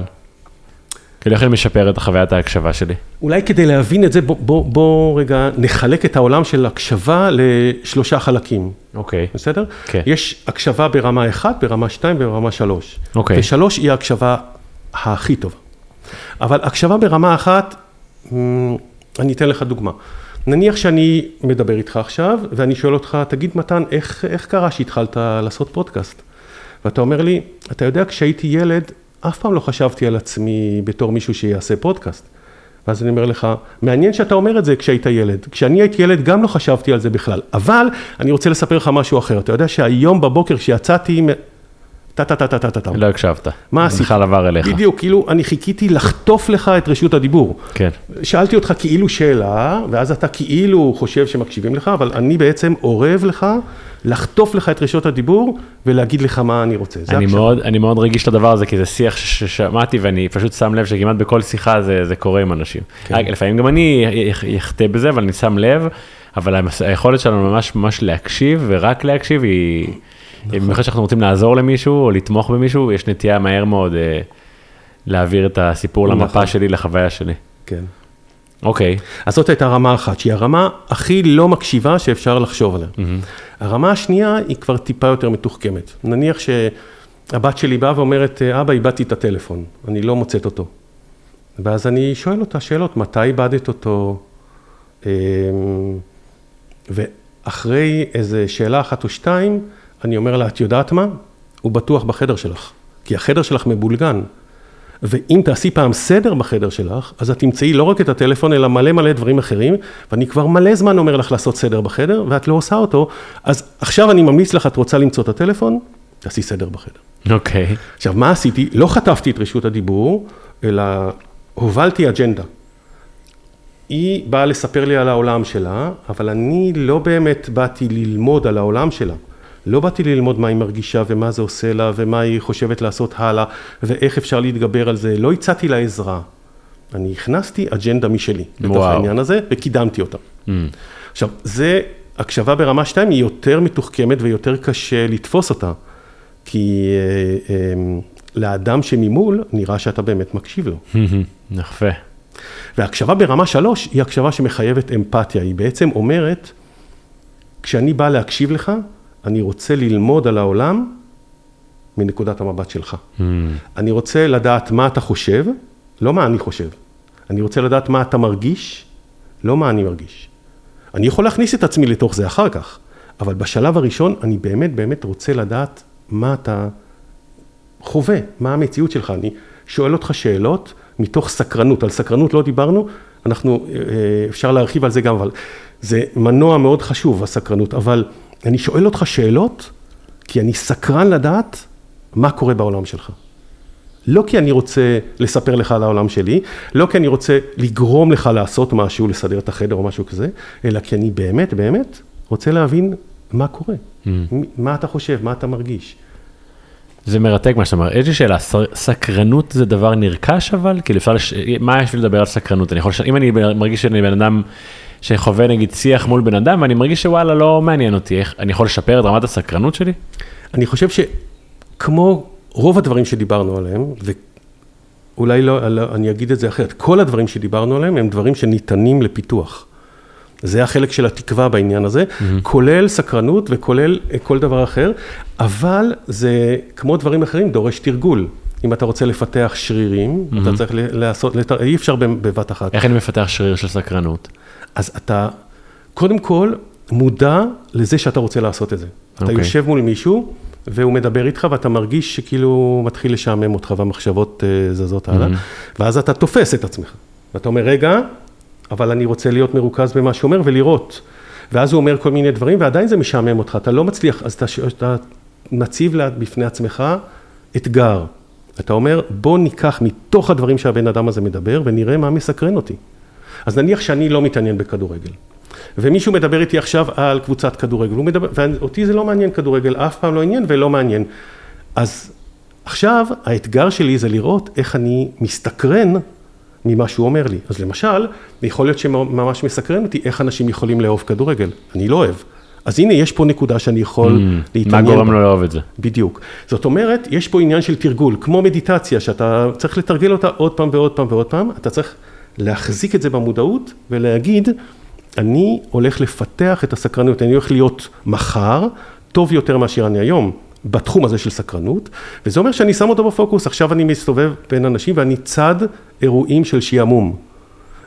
כדי לכן משפר את חוויית ההקשבה שלי. אולי כדי להבין את זה, בוא, בוא, בוא רגע נחלק את העולם של הקשבה לשלושה חלקים. אוקיי. Okay. בסדר? כן. Okay. יש הקשבה ברמה אחת, ברמה שתיים וברמה שלוש. אוקיי. Okay. ושלוש היא ההקשבה הכי טובה. אבל הקשבה ברמה אחת, אני אתן לך דוגמה. נניח שאני מדבר איתך עכשיו, ואני שואל אותך, תגיד מתן, איך, איך קרה שהתחלת לעשות פודקאסט? ואתה אומר לי, אתה יודע, כשהייתי ילד, אף פעם לא חשבתי על עצמי בתור מישהו שיעשה פודקאסט. ואז אני אומר לך, מעניין שאתה אומר את זה כשהיית ילד. כשאני הייתי ילד גם לא חשבתי על זה בכלל. אבל אני רוצה לספר לך משהו אחר. אתה יודע שהיום בבוקר שיצאתי... טה-טה-טה-טה-טה-טה. לא הקשבת. מה עשית? בכלל עבר אליך. בדיוק, כאילו אני חיכיתי לחטוף לך את רשות הדיבור. כן. שאלתי אותך כאילו שאלה, ואז אתה כאילו חושב שמקשיבים לך, אבל אני בעצם עורב לך, לחטוף לך את רשות הדיבור, ולהגיד לך מה אני רוצה. אני מאוד, אני מאוד רגיש לדבר הזה, כי זה שיח ששמעתי, ואני פשוט שם לב שכמעט בכל שיחה זה, זה קורה עם אנשים. לפעמים גם אני יחטא בזה, אבל אני שם לב, אבל היכולת שלנו ממש, ממש להקשיב, ורק להקשיב היא... במיוחד שאנחנו רוצים לעזור למישהו, או לתמוך במישהו, יש נטייה מהר מאוד להעביר את הסיפור למפה שלי, לחוויה שלי. כן. אוקיי. אז זאת הייתה רמה אחת, שהיא הרמה הכי לא מקשיבה שאפשר לחשוב עליה. הרמה השנייה היא כבר טיפה יותר מתוחכמת. נניח שהבת שלי באה ואומרת, אבא, איבדתי את הטלפון, אני לא מוצאת אותו. ואז אני שואל אותה שאלות, מתי איבדת אותו? ואחרי איזה שאלה אחת או שתיים, אני אומר לה, את יודעת מה? הוא בטוח בחדר שלך, כי החדר שלך מבולגן. ואם תעשי פעם סדר בחדר שלך, אז את תמצאי לא רק את הטלפון, אלא מלא מלא דברים אחרים, ואני כבר מלא זמן אומר לך לעשות סדר בחדר, ואת לא עושה אותו, אז עכשיו אני ממליץ לך, את רוצה למצוא את הטלפון, תעשי סדר בחדר. אוקיי. Okay. עכשיו, מה עשיתי? לא חטפתי את רשות הדיבור, אלא הובלתי אג'נדה. היא באה לספר לי על העולם שלה, אבל אני לא באמת באתי ללמוד על העולם שלה. לא באתי ללמוד מה היא מרגישה ומה זה עושה לה ומה היא חושבת לעשות הלאה ואיך אפשר להתגבר על זה. לא הצעתי לה עזרה. אני הכנסתי אג'נדה משלי בתוך העניין הזה וקידמתי אותה. Mm. עכשיו, זה, הקשבה ברמה שתיים היא יותר מתוחכמת ויותר קשה לתפוס אותה. כי אה, אה, לאדם שממול נראה שאתה באמת מקשיב לו. נחפה. והקשבה ברמה שלוש היא הקשבה שמחייבת אמפתיה. היא בעצם אומרת, כשאני בא להקשיב לך, אני רוצה ללמוד על העולם מנקודת המבט שלך. Mm. אני רוצה לדעת מה אתה חושב, לא מה אני חושב. אני רוצה לדעת מה אתה מרגיש, לא מה אני מרגיש. אני יכול להכניס את עצמי לתוך זה אחר כך, אבל בשלב הראשון אני באמת באמת רוצה לדעת מה אתה חווה, מה המציאות שלך. אני שואל אותך שאלות מתוך סקרנות. על סקרנות לא דיברנו, אנחנו, אפשר להרחיב על זה גם, אבל זה מנוע מאוד חשוב, הסקרנות. אבל אני שואל אותך שאלות, כי אני סקרן לדעת מה קורה בעולם שלך. לא כי אני רוצה לספר לך על העולם שלי, לא כי אני רוצה לגרום לך לעשות משהו, לסדר את החדר או משהו כזה, אלא כי אני באמת, באמת רוצה להבין מה קורה. Mm. מה אתה חושב, מה אתה מרגיש. זה מרתק מה שאתה אומר. איזושהי שאלה, סקרנות זה דבר נרכש אבל? כאילו אפשר, לש... מה יש לדבר על סקרנות? אני יכול לשאול, אם אני מרגיש שאני בן אדם שחווה נגיד שיח מול בן אדם, ואני מרגיש שוואלה לא מעניין אותי, איך אני יכול לשפר את רמת הסקרנות שלי? אני חושב שכמו רוב הדברים שדיברנו עליהם, ואולי לא, לא, אני אגיד את זה אחרת, כל הדברים שדיברנו עליהם הם דברים שניתנים לפיתוח. זה החלק של התקווה בעניין הזה, mm-hmm. כולל סקרנות וכולל כל דבר אחר, אבל זה, כמו דברים אחרים, דורש תרגול. אם אתה רוצה לפתח שרירים, mm-hmm. אתה צריך לעשות, אי אפשר בבת אחת. איך אני מפתח שריר של סקרנות? אז אתה, קודם כל, מודע לזה שאתה רוצה לעשות את זה. Okay. אתה יושב מול מישהו, והוא מדבר איתך, ואתה מרגיש שכאילו מתחיל לשעמם אותך, והמחשבות זזות הלאה, mm-hmm. ואז אתה תופס את עצמך. ואתה אומר, רגע, אבל אני רוצה להיות מרוכז במה שאומר ולראות. ואז הוא אומר כל מיני דברים, ועדיין זה משעמם אותך. אתה לא מצליח, אז אתה, אתה מציב בפני עצמך אתגר. אתה אומר, בוא ניקח מתוך הדברים שהבן אדם הזה מדבר, ונראה מה מסקרן אותי. אז נניח שאני לא מתעניין בכדורגל. ומישהו מדבר איתי עכשיו על קבוצת כדורגל. הוא מדבר, ואותי זה לא מעניין כדורגל, אף פעם לא עניין ולא מעניין. אז עכשיו האתגר שלי זה לראות איך אני מסתקרן ממה שהוא אומר לי. אז למשל, יכול להיות שממש מסקרן אותי איך אנשים יכולים לאהוב כדורגל. אני לא אוהב. אז הנה, יש פה נקודה שאני יכול להתעניין. מה גורם לא לאהוב את זה? בדיוק. זאת אומרת, יש פה עניין של תרגול, כמו מדיטציה, שאתה צריך לתרגל אותה עוד פעם ועוד פעם ועוד פעם. אתה צריך להחזיק את זה במודעות ולהגיד, אני הולך לפתח את הסקרנות, אני הולך להיות מחר, טוב יותר מאשר אני היום, בתחום הזה של סקרנות, וזה אומר שאני שם אותו בפוקוס, עכשיו אני מסתובב בין אנשים, ואני צד אירועים של שיעמום,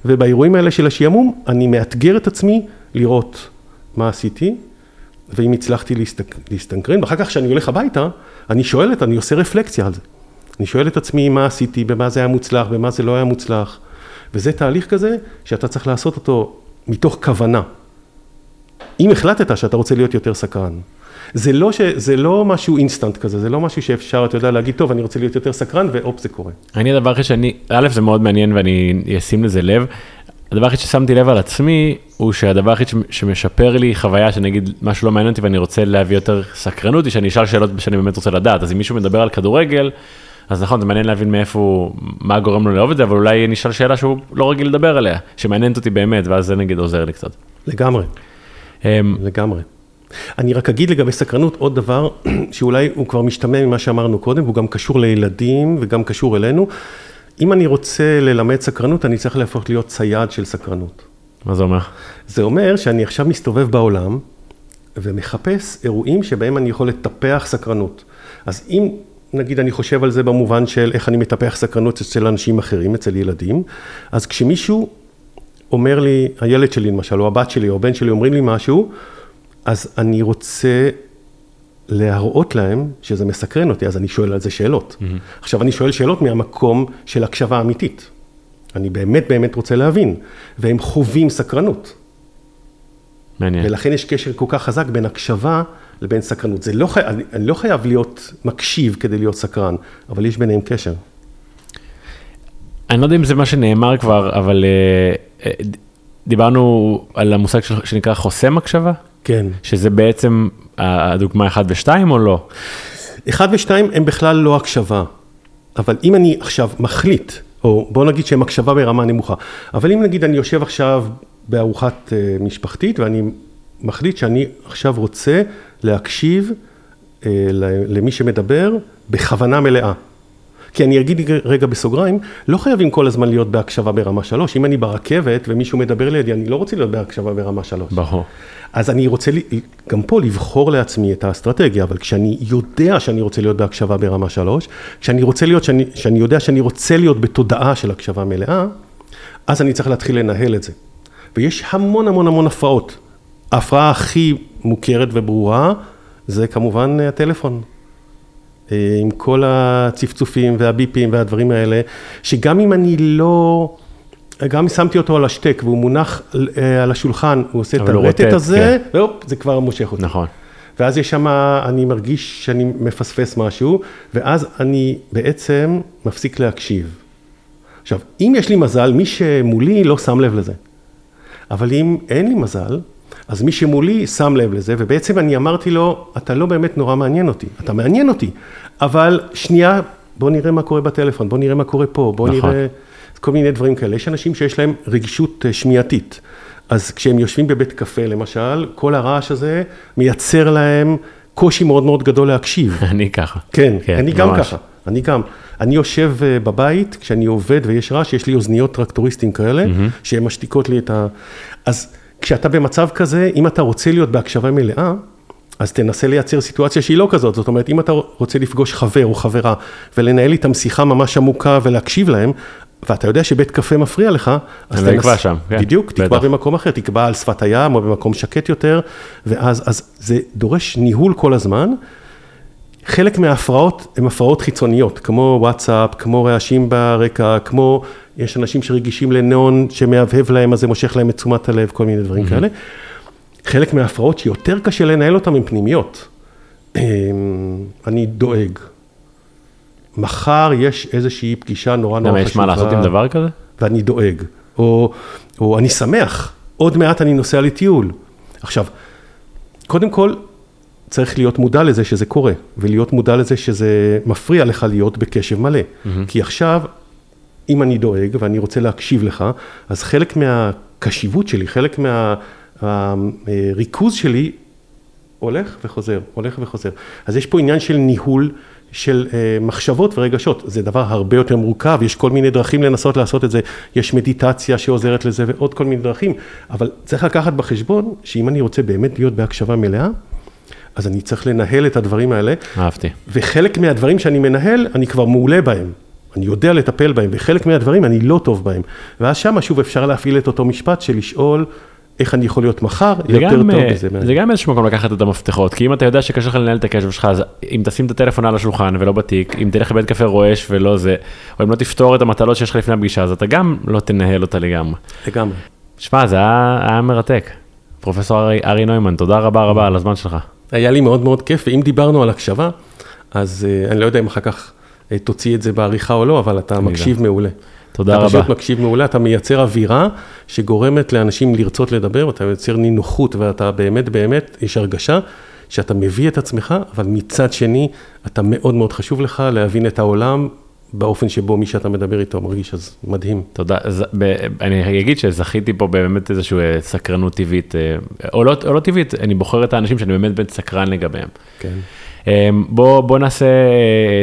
ובאירועים האלה של השיעמום, אני מאתגר את עצמי לראות מה עשיתי, ואם הצלחתי להסתנקרן, ואחר כך כשאני הולך הביתה, אני שואלת, אני עושה רפלקציה על זה, אני שואל את עצמי מה עשיתי, במה זה היה מוצלח, במה זה לא היה מוצלח, וזה תהליך כזה שאתה צריך לעשות אותו מתוך כוונה. אם החלטת שאתה רוצה להיות יותר סקרן, זה לא, ש... זה לא משהו אינסטנט כזה, זה לא משהו שאפשר, אתה יודע, להגיד, טוב, אני רוצה להיות יותר סקרן, ואופ, זה קורה. אני הדבר אחרי שאני, א', זה מאוד מעניין ואני אשים לזה לב, הדבר אחרי ששמתי לב על עצמי, הוא שהדבר אחרי שמשפר לי חוויה, שנגיד משהו לא מעניין אותי ואני רוצה להביא יותר סקרנות, היא שאני אשאל שאלות שאני באמת רוצה לדעת, אז אם מישהו מדבר על כדורגל, אז נכון, זה מעניין להבין מאיפה, מה גורם לו לאהוב את זה, אבל אולי נשאל שאלה שהוא לא רגיל לדבר עליה, שמעניינת אותי באמת, ואז זה נגיד עוזר לי קצת. לגמרי, לגמרי. אני רק אגיד לגבי סקרנות עוד דבר, שאולי הוא כבר משתמע ממה שאמרנו קודם, והוא גם קשור לילדים וגם קשור אלינו. אם אני רוצה ללמד סקרנות, אני צריך להפוך להיות צייד של סקרנות. מה זה אומר? זה אומר שאני עכשיו מסתובב בעולם, ומחפש אירועים שבהם אני יכול לטפח סקרנות. אז אם נגיד, אני חושב על זה במובן של איך אני מטפח סקרנות אצל אנשים אחרים, אצל ילדים. אז כשמישהו אומר לי, הילד שלי למשל, או הבת שלי, או הבן שלי, אומרים לי משהו, אז אני רוצה להראות להם שזה מסקרן אותי, אז אני שואל על זה שאלות. Mm-hmm. עכשיו, אני שואל שאלות מהמקום של הקשבה אמיתית. אני באמת באמת רוצה להבין, והם חווים סקרנות. מעניין. ולכן יש קשר כל כך חזק בין הקשבה לבין סקרנות. זה לא חי... אני לא חייב להיות מקשיב כדי להיות סקרן, אבל יש ביניהם קשר. אני לא יודע אם זה מה שנאמר כבר, אבל uh, דיברנו על המושג של... שנקרא חוסם הקשבה? כן. שזה בעצם הדוגמה אחד ושתיים או לא? אחד ושתיים הם בכלל לא הקשבה. אבל אם אני עכשיו מחליט, או בואו נגיד שהם הקשבה ברמה נמוכה, אבל אם נגיד אני יושב עכשיו בארוחת משפחתית, ואני מחליט שאני עכשיו רוצה להקשיב למי שמדבר בכוונה מלאה. כי אני אגיד רגע בסוגריים, לא חייבים כל הזמן להיות בהקשבה ברמה שלוש. אם אני ברכבת ומישהו מדבר לידי, אני לא רוצה להיות בהקשבה ברמה שלוש. ברור. אז אני רוצה גם פה לבחור לעצמי את האסטרטגיה, אבל כשאני יודע שאני רוצה להיות בהקשבה ברמה שלוש, כשאני רוצה להיות, שאני, שאני יודע שאני רוצה להיות בתודעה של הקשבה מלאה, אז אני צריך להתחיל לנהל את זה. ויש המון המון המון הפרעות. ההפרעה הכי מוכרת וברורה, זה כמובן הטלפון. עם כל הצפצופים והביפים והדברים האלה, שגם אם אני לא, גם שמתי אותו על השטק והוא מונח על השולחן, הוא עושה את הרטט הזה, זה כבר מושך אותי. נכון. ואז יש שם, אני מרגיש שאני מפספס משהו, ואז אני בעצם מפסיק להקשיב. עכשיו, אם יש לי מזל, מי שמולי לא שם לב לזה. אבל אם אין לי מזל, אז מי שמולי שם לב לזה, ובעצם אני אמרתי לו, אתה לא באמת נורא מעניין אותי, אתה מעניין אותי, אבל שנייה, בוא נראה מה קורה בטלפון, בוא נראה מה קורה פה, בוא נכון. נראה כל מיני דברים כאלה. יש אנשים שיש להם רגישות שמיעתית, אז כשהם יושבים בבית קפה למשל, כל הרעש הזה מייצר להם קושי מאוד מאוד גדול להקשיב. אני ככה. כן, כן אני ממש. גם ככה, אני גם. אני יושב בבית, כשאני עובד ויש רעש, יש לי אוזניות טרקטוריסטים כאלה, mm-hmm. שהן משתיקות לי את ה... אז... כשאתה במצב כזה, אם אתה רוצה להיות בהקשבה מלאה, אז תנסה לייצר סיטואציה שהיא לא כזאת. זאת אומרת, אם אתה רוצה לפגוש חבר או חברה, ולנהל איתם שיחה ממש עמוקה ולהקשיב להם, ואתה יודע שבית קפה מפריע לך, אז תנסה... תקבע שם. בדיוק, תקבע במקום אחר, תקבע על שפת הים או במקום שקט יותר, ואז זה דורש ניהול כל הזמן. חלק מההפרעות הן הפרעות חיצוניות, כמו וואטסאפ, כמו רעשים ברקע, כמו... יש אנשים שרגישים לנאון שמהבהב להם, אז זה מושך להם את תשומת הלב, כל מיני דברים כאלה. חלק מההפרעות שיותר קשה לנהל אותם עם פנימיות. אני דואג. מחר יש איזושהי פגישה נורא נורא חשובה. יש מה לעשות עם דבר כזה? ואני דואג. או, או אני שמח. עוד מעט אני נוסע לטיול. עכשיו, קודם כל, צריך להיות מודע לזה שזה קורה, ולהיות מודע לזה שזה מפריע לך להיות בקשב מלא. כי עכשיו... אם אני דואג ואני רוצה להקשיב לך, אז חלק מהקשיבות שלי, חלק מהריכוז שלי, הולך וחוזר, הולך וחוזר. אז יש פה עניין של ניהול, של מחשבות ורגשות. זה דבר הרבה יותר מורכב, יש כל מיני דרכים לנסות לעשות את זה, יש מדיטציה שעוזרת לזה ועוד כל מיני דרכים, אבל צריך לקחת בחשבון שאם אני רוצה באמת להיות בהקשבה מלאה, אז אני צריך לנהל את הדברים האלה. אהבתי. וחלק מהדברים שאני מנהל, אני כבר מעולה בהם. אני יודע לטפל בהם, וחלק מהדברים אני לא טוב בהם. ואז שם שוב אפשר להפעיל את אותו משפט של לשאול איך אני יכול להיות מחר, יותר טוב בזה. זה גם איזשהו מקום לקחת את המפתחות, כי אם אתה יודע שקשה לך לנהל את הקשב שלך, אז אם תשים את הטלפון על השולחן ולא בתיק, אם תלך לבית קפה רועש ולא זה, או אם לא תפתור את המטלות שיש לך לפני הפגישה, אז אתה גם לא תנהל אותה לגמרי. לגמרי. שמע, זה היה מרתק. פרופסור ארי נוימן, תודה רבה רבה על הזמן שלך. היה לי מאוד מאוד כיף, ואם דיברנו על הקשבה, אז אני לא יודע אם אחר כך תוציא את זה בעריכה או לא, אבל אתה מקשיב מעולה. תודה רבה. אתה פשוט מקשיב מעולה, אתה מייצר אווירה שגורמת לאנשים לרצות לדבר, אתה מייצר נינוחות, ואתה באמת באמת, יש הרגשה שאתה מביא את עצמך, אבל מצד שני, אתה מאוד מאוד חשוב לך להבין את העולם באופן שבו מי שאתה מדבר איתו מרגיש, אז מדהים. תודה. אני אגיד שזכיתי פה באמת איזושהי סקרנות טבעית, או לא טבעית, אני בוחר את האנשים שאני באמת באמת סקרן לגביהם. כן. בוא, בוא נעשה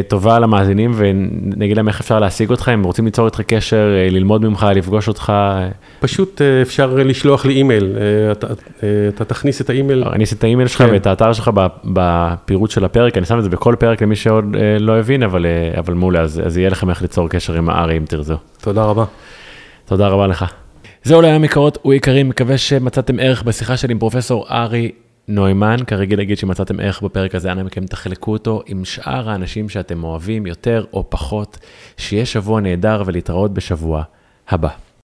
טובה למאזינים ונגיד להם איך אפשר להשיג אותך, אם רוצים ליצור איתך קשר, ללמוד ממך, לפגוש אותך. פשוט אפשר לשלוח לי אימייל, אתה, אתה תכניס את האימייל. אני אעשה את האימייל שלך ואת האתר שלך בפירוט של הפרק, אני שם את זה בכל פרק למי שעוד לא הבין, אבל, אבל מעולה, אז, אז יהיה לכם איך ליצור קשר עם הארי אם תרצו. תודה רבה. תודה רבה לך. זהו להיום יקרות ויקרים, מקווה שמצאתם ערך בשיחה שלי עם פרופסור ארי נוימן, כרגיל להגיד שמצאתם ערך בפרק הזה, אנא מכם תחלקו אותו עם שאר האנשים שאתם אוהבים יותר או פחות, שיהיה שבוע נהדר ולהתראות בשבוע הבא.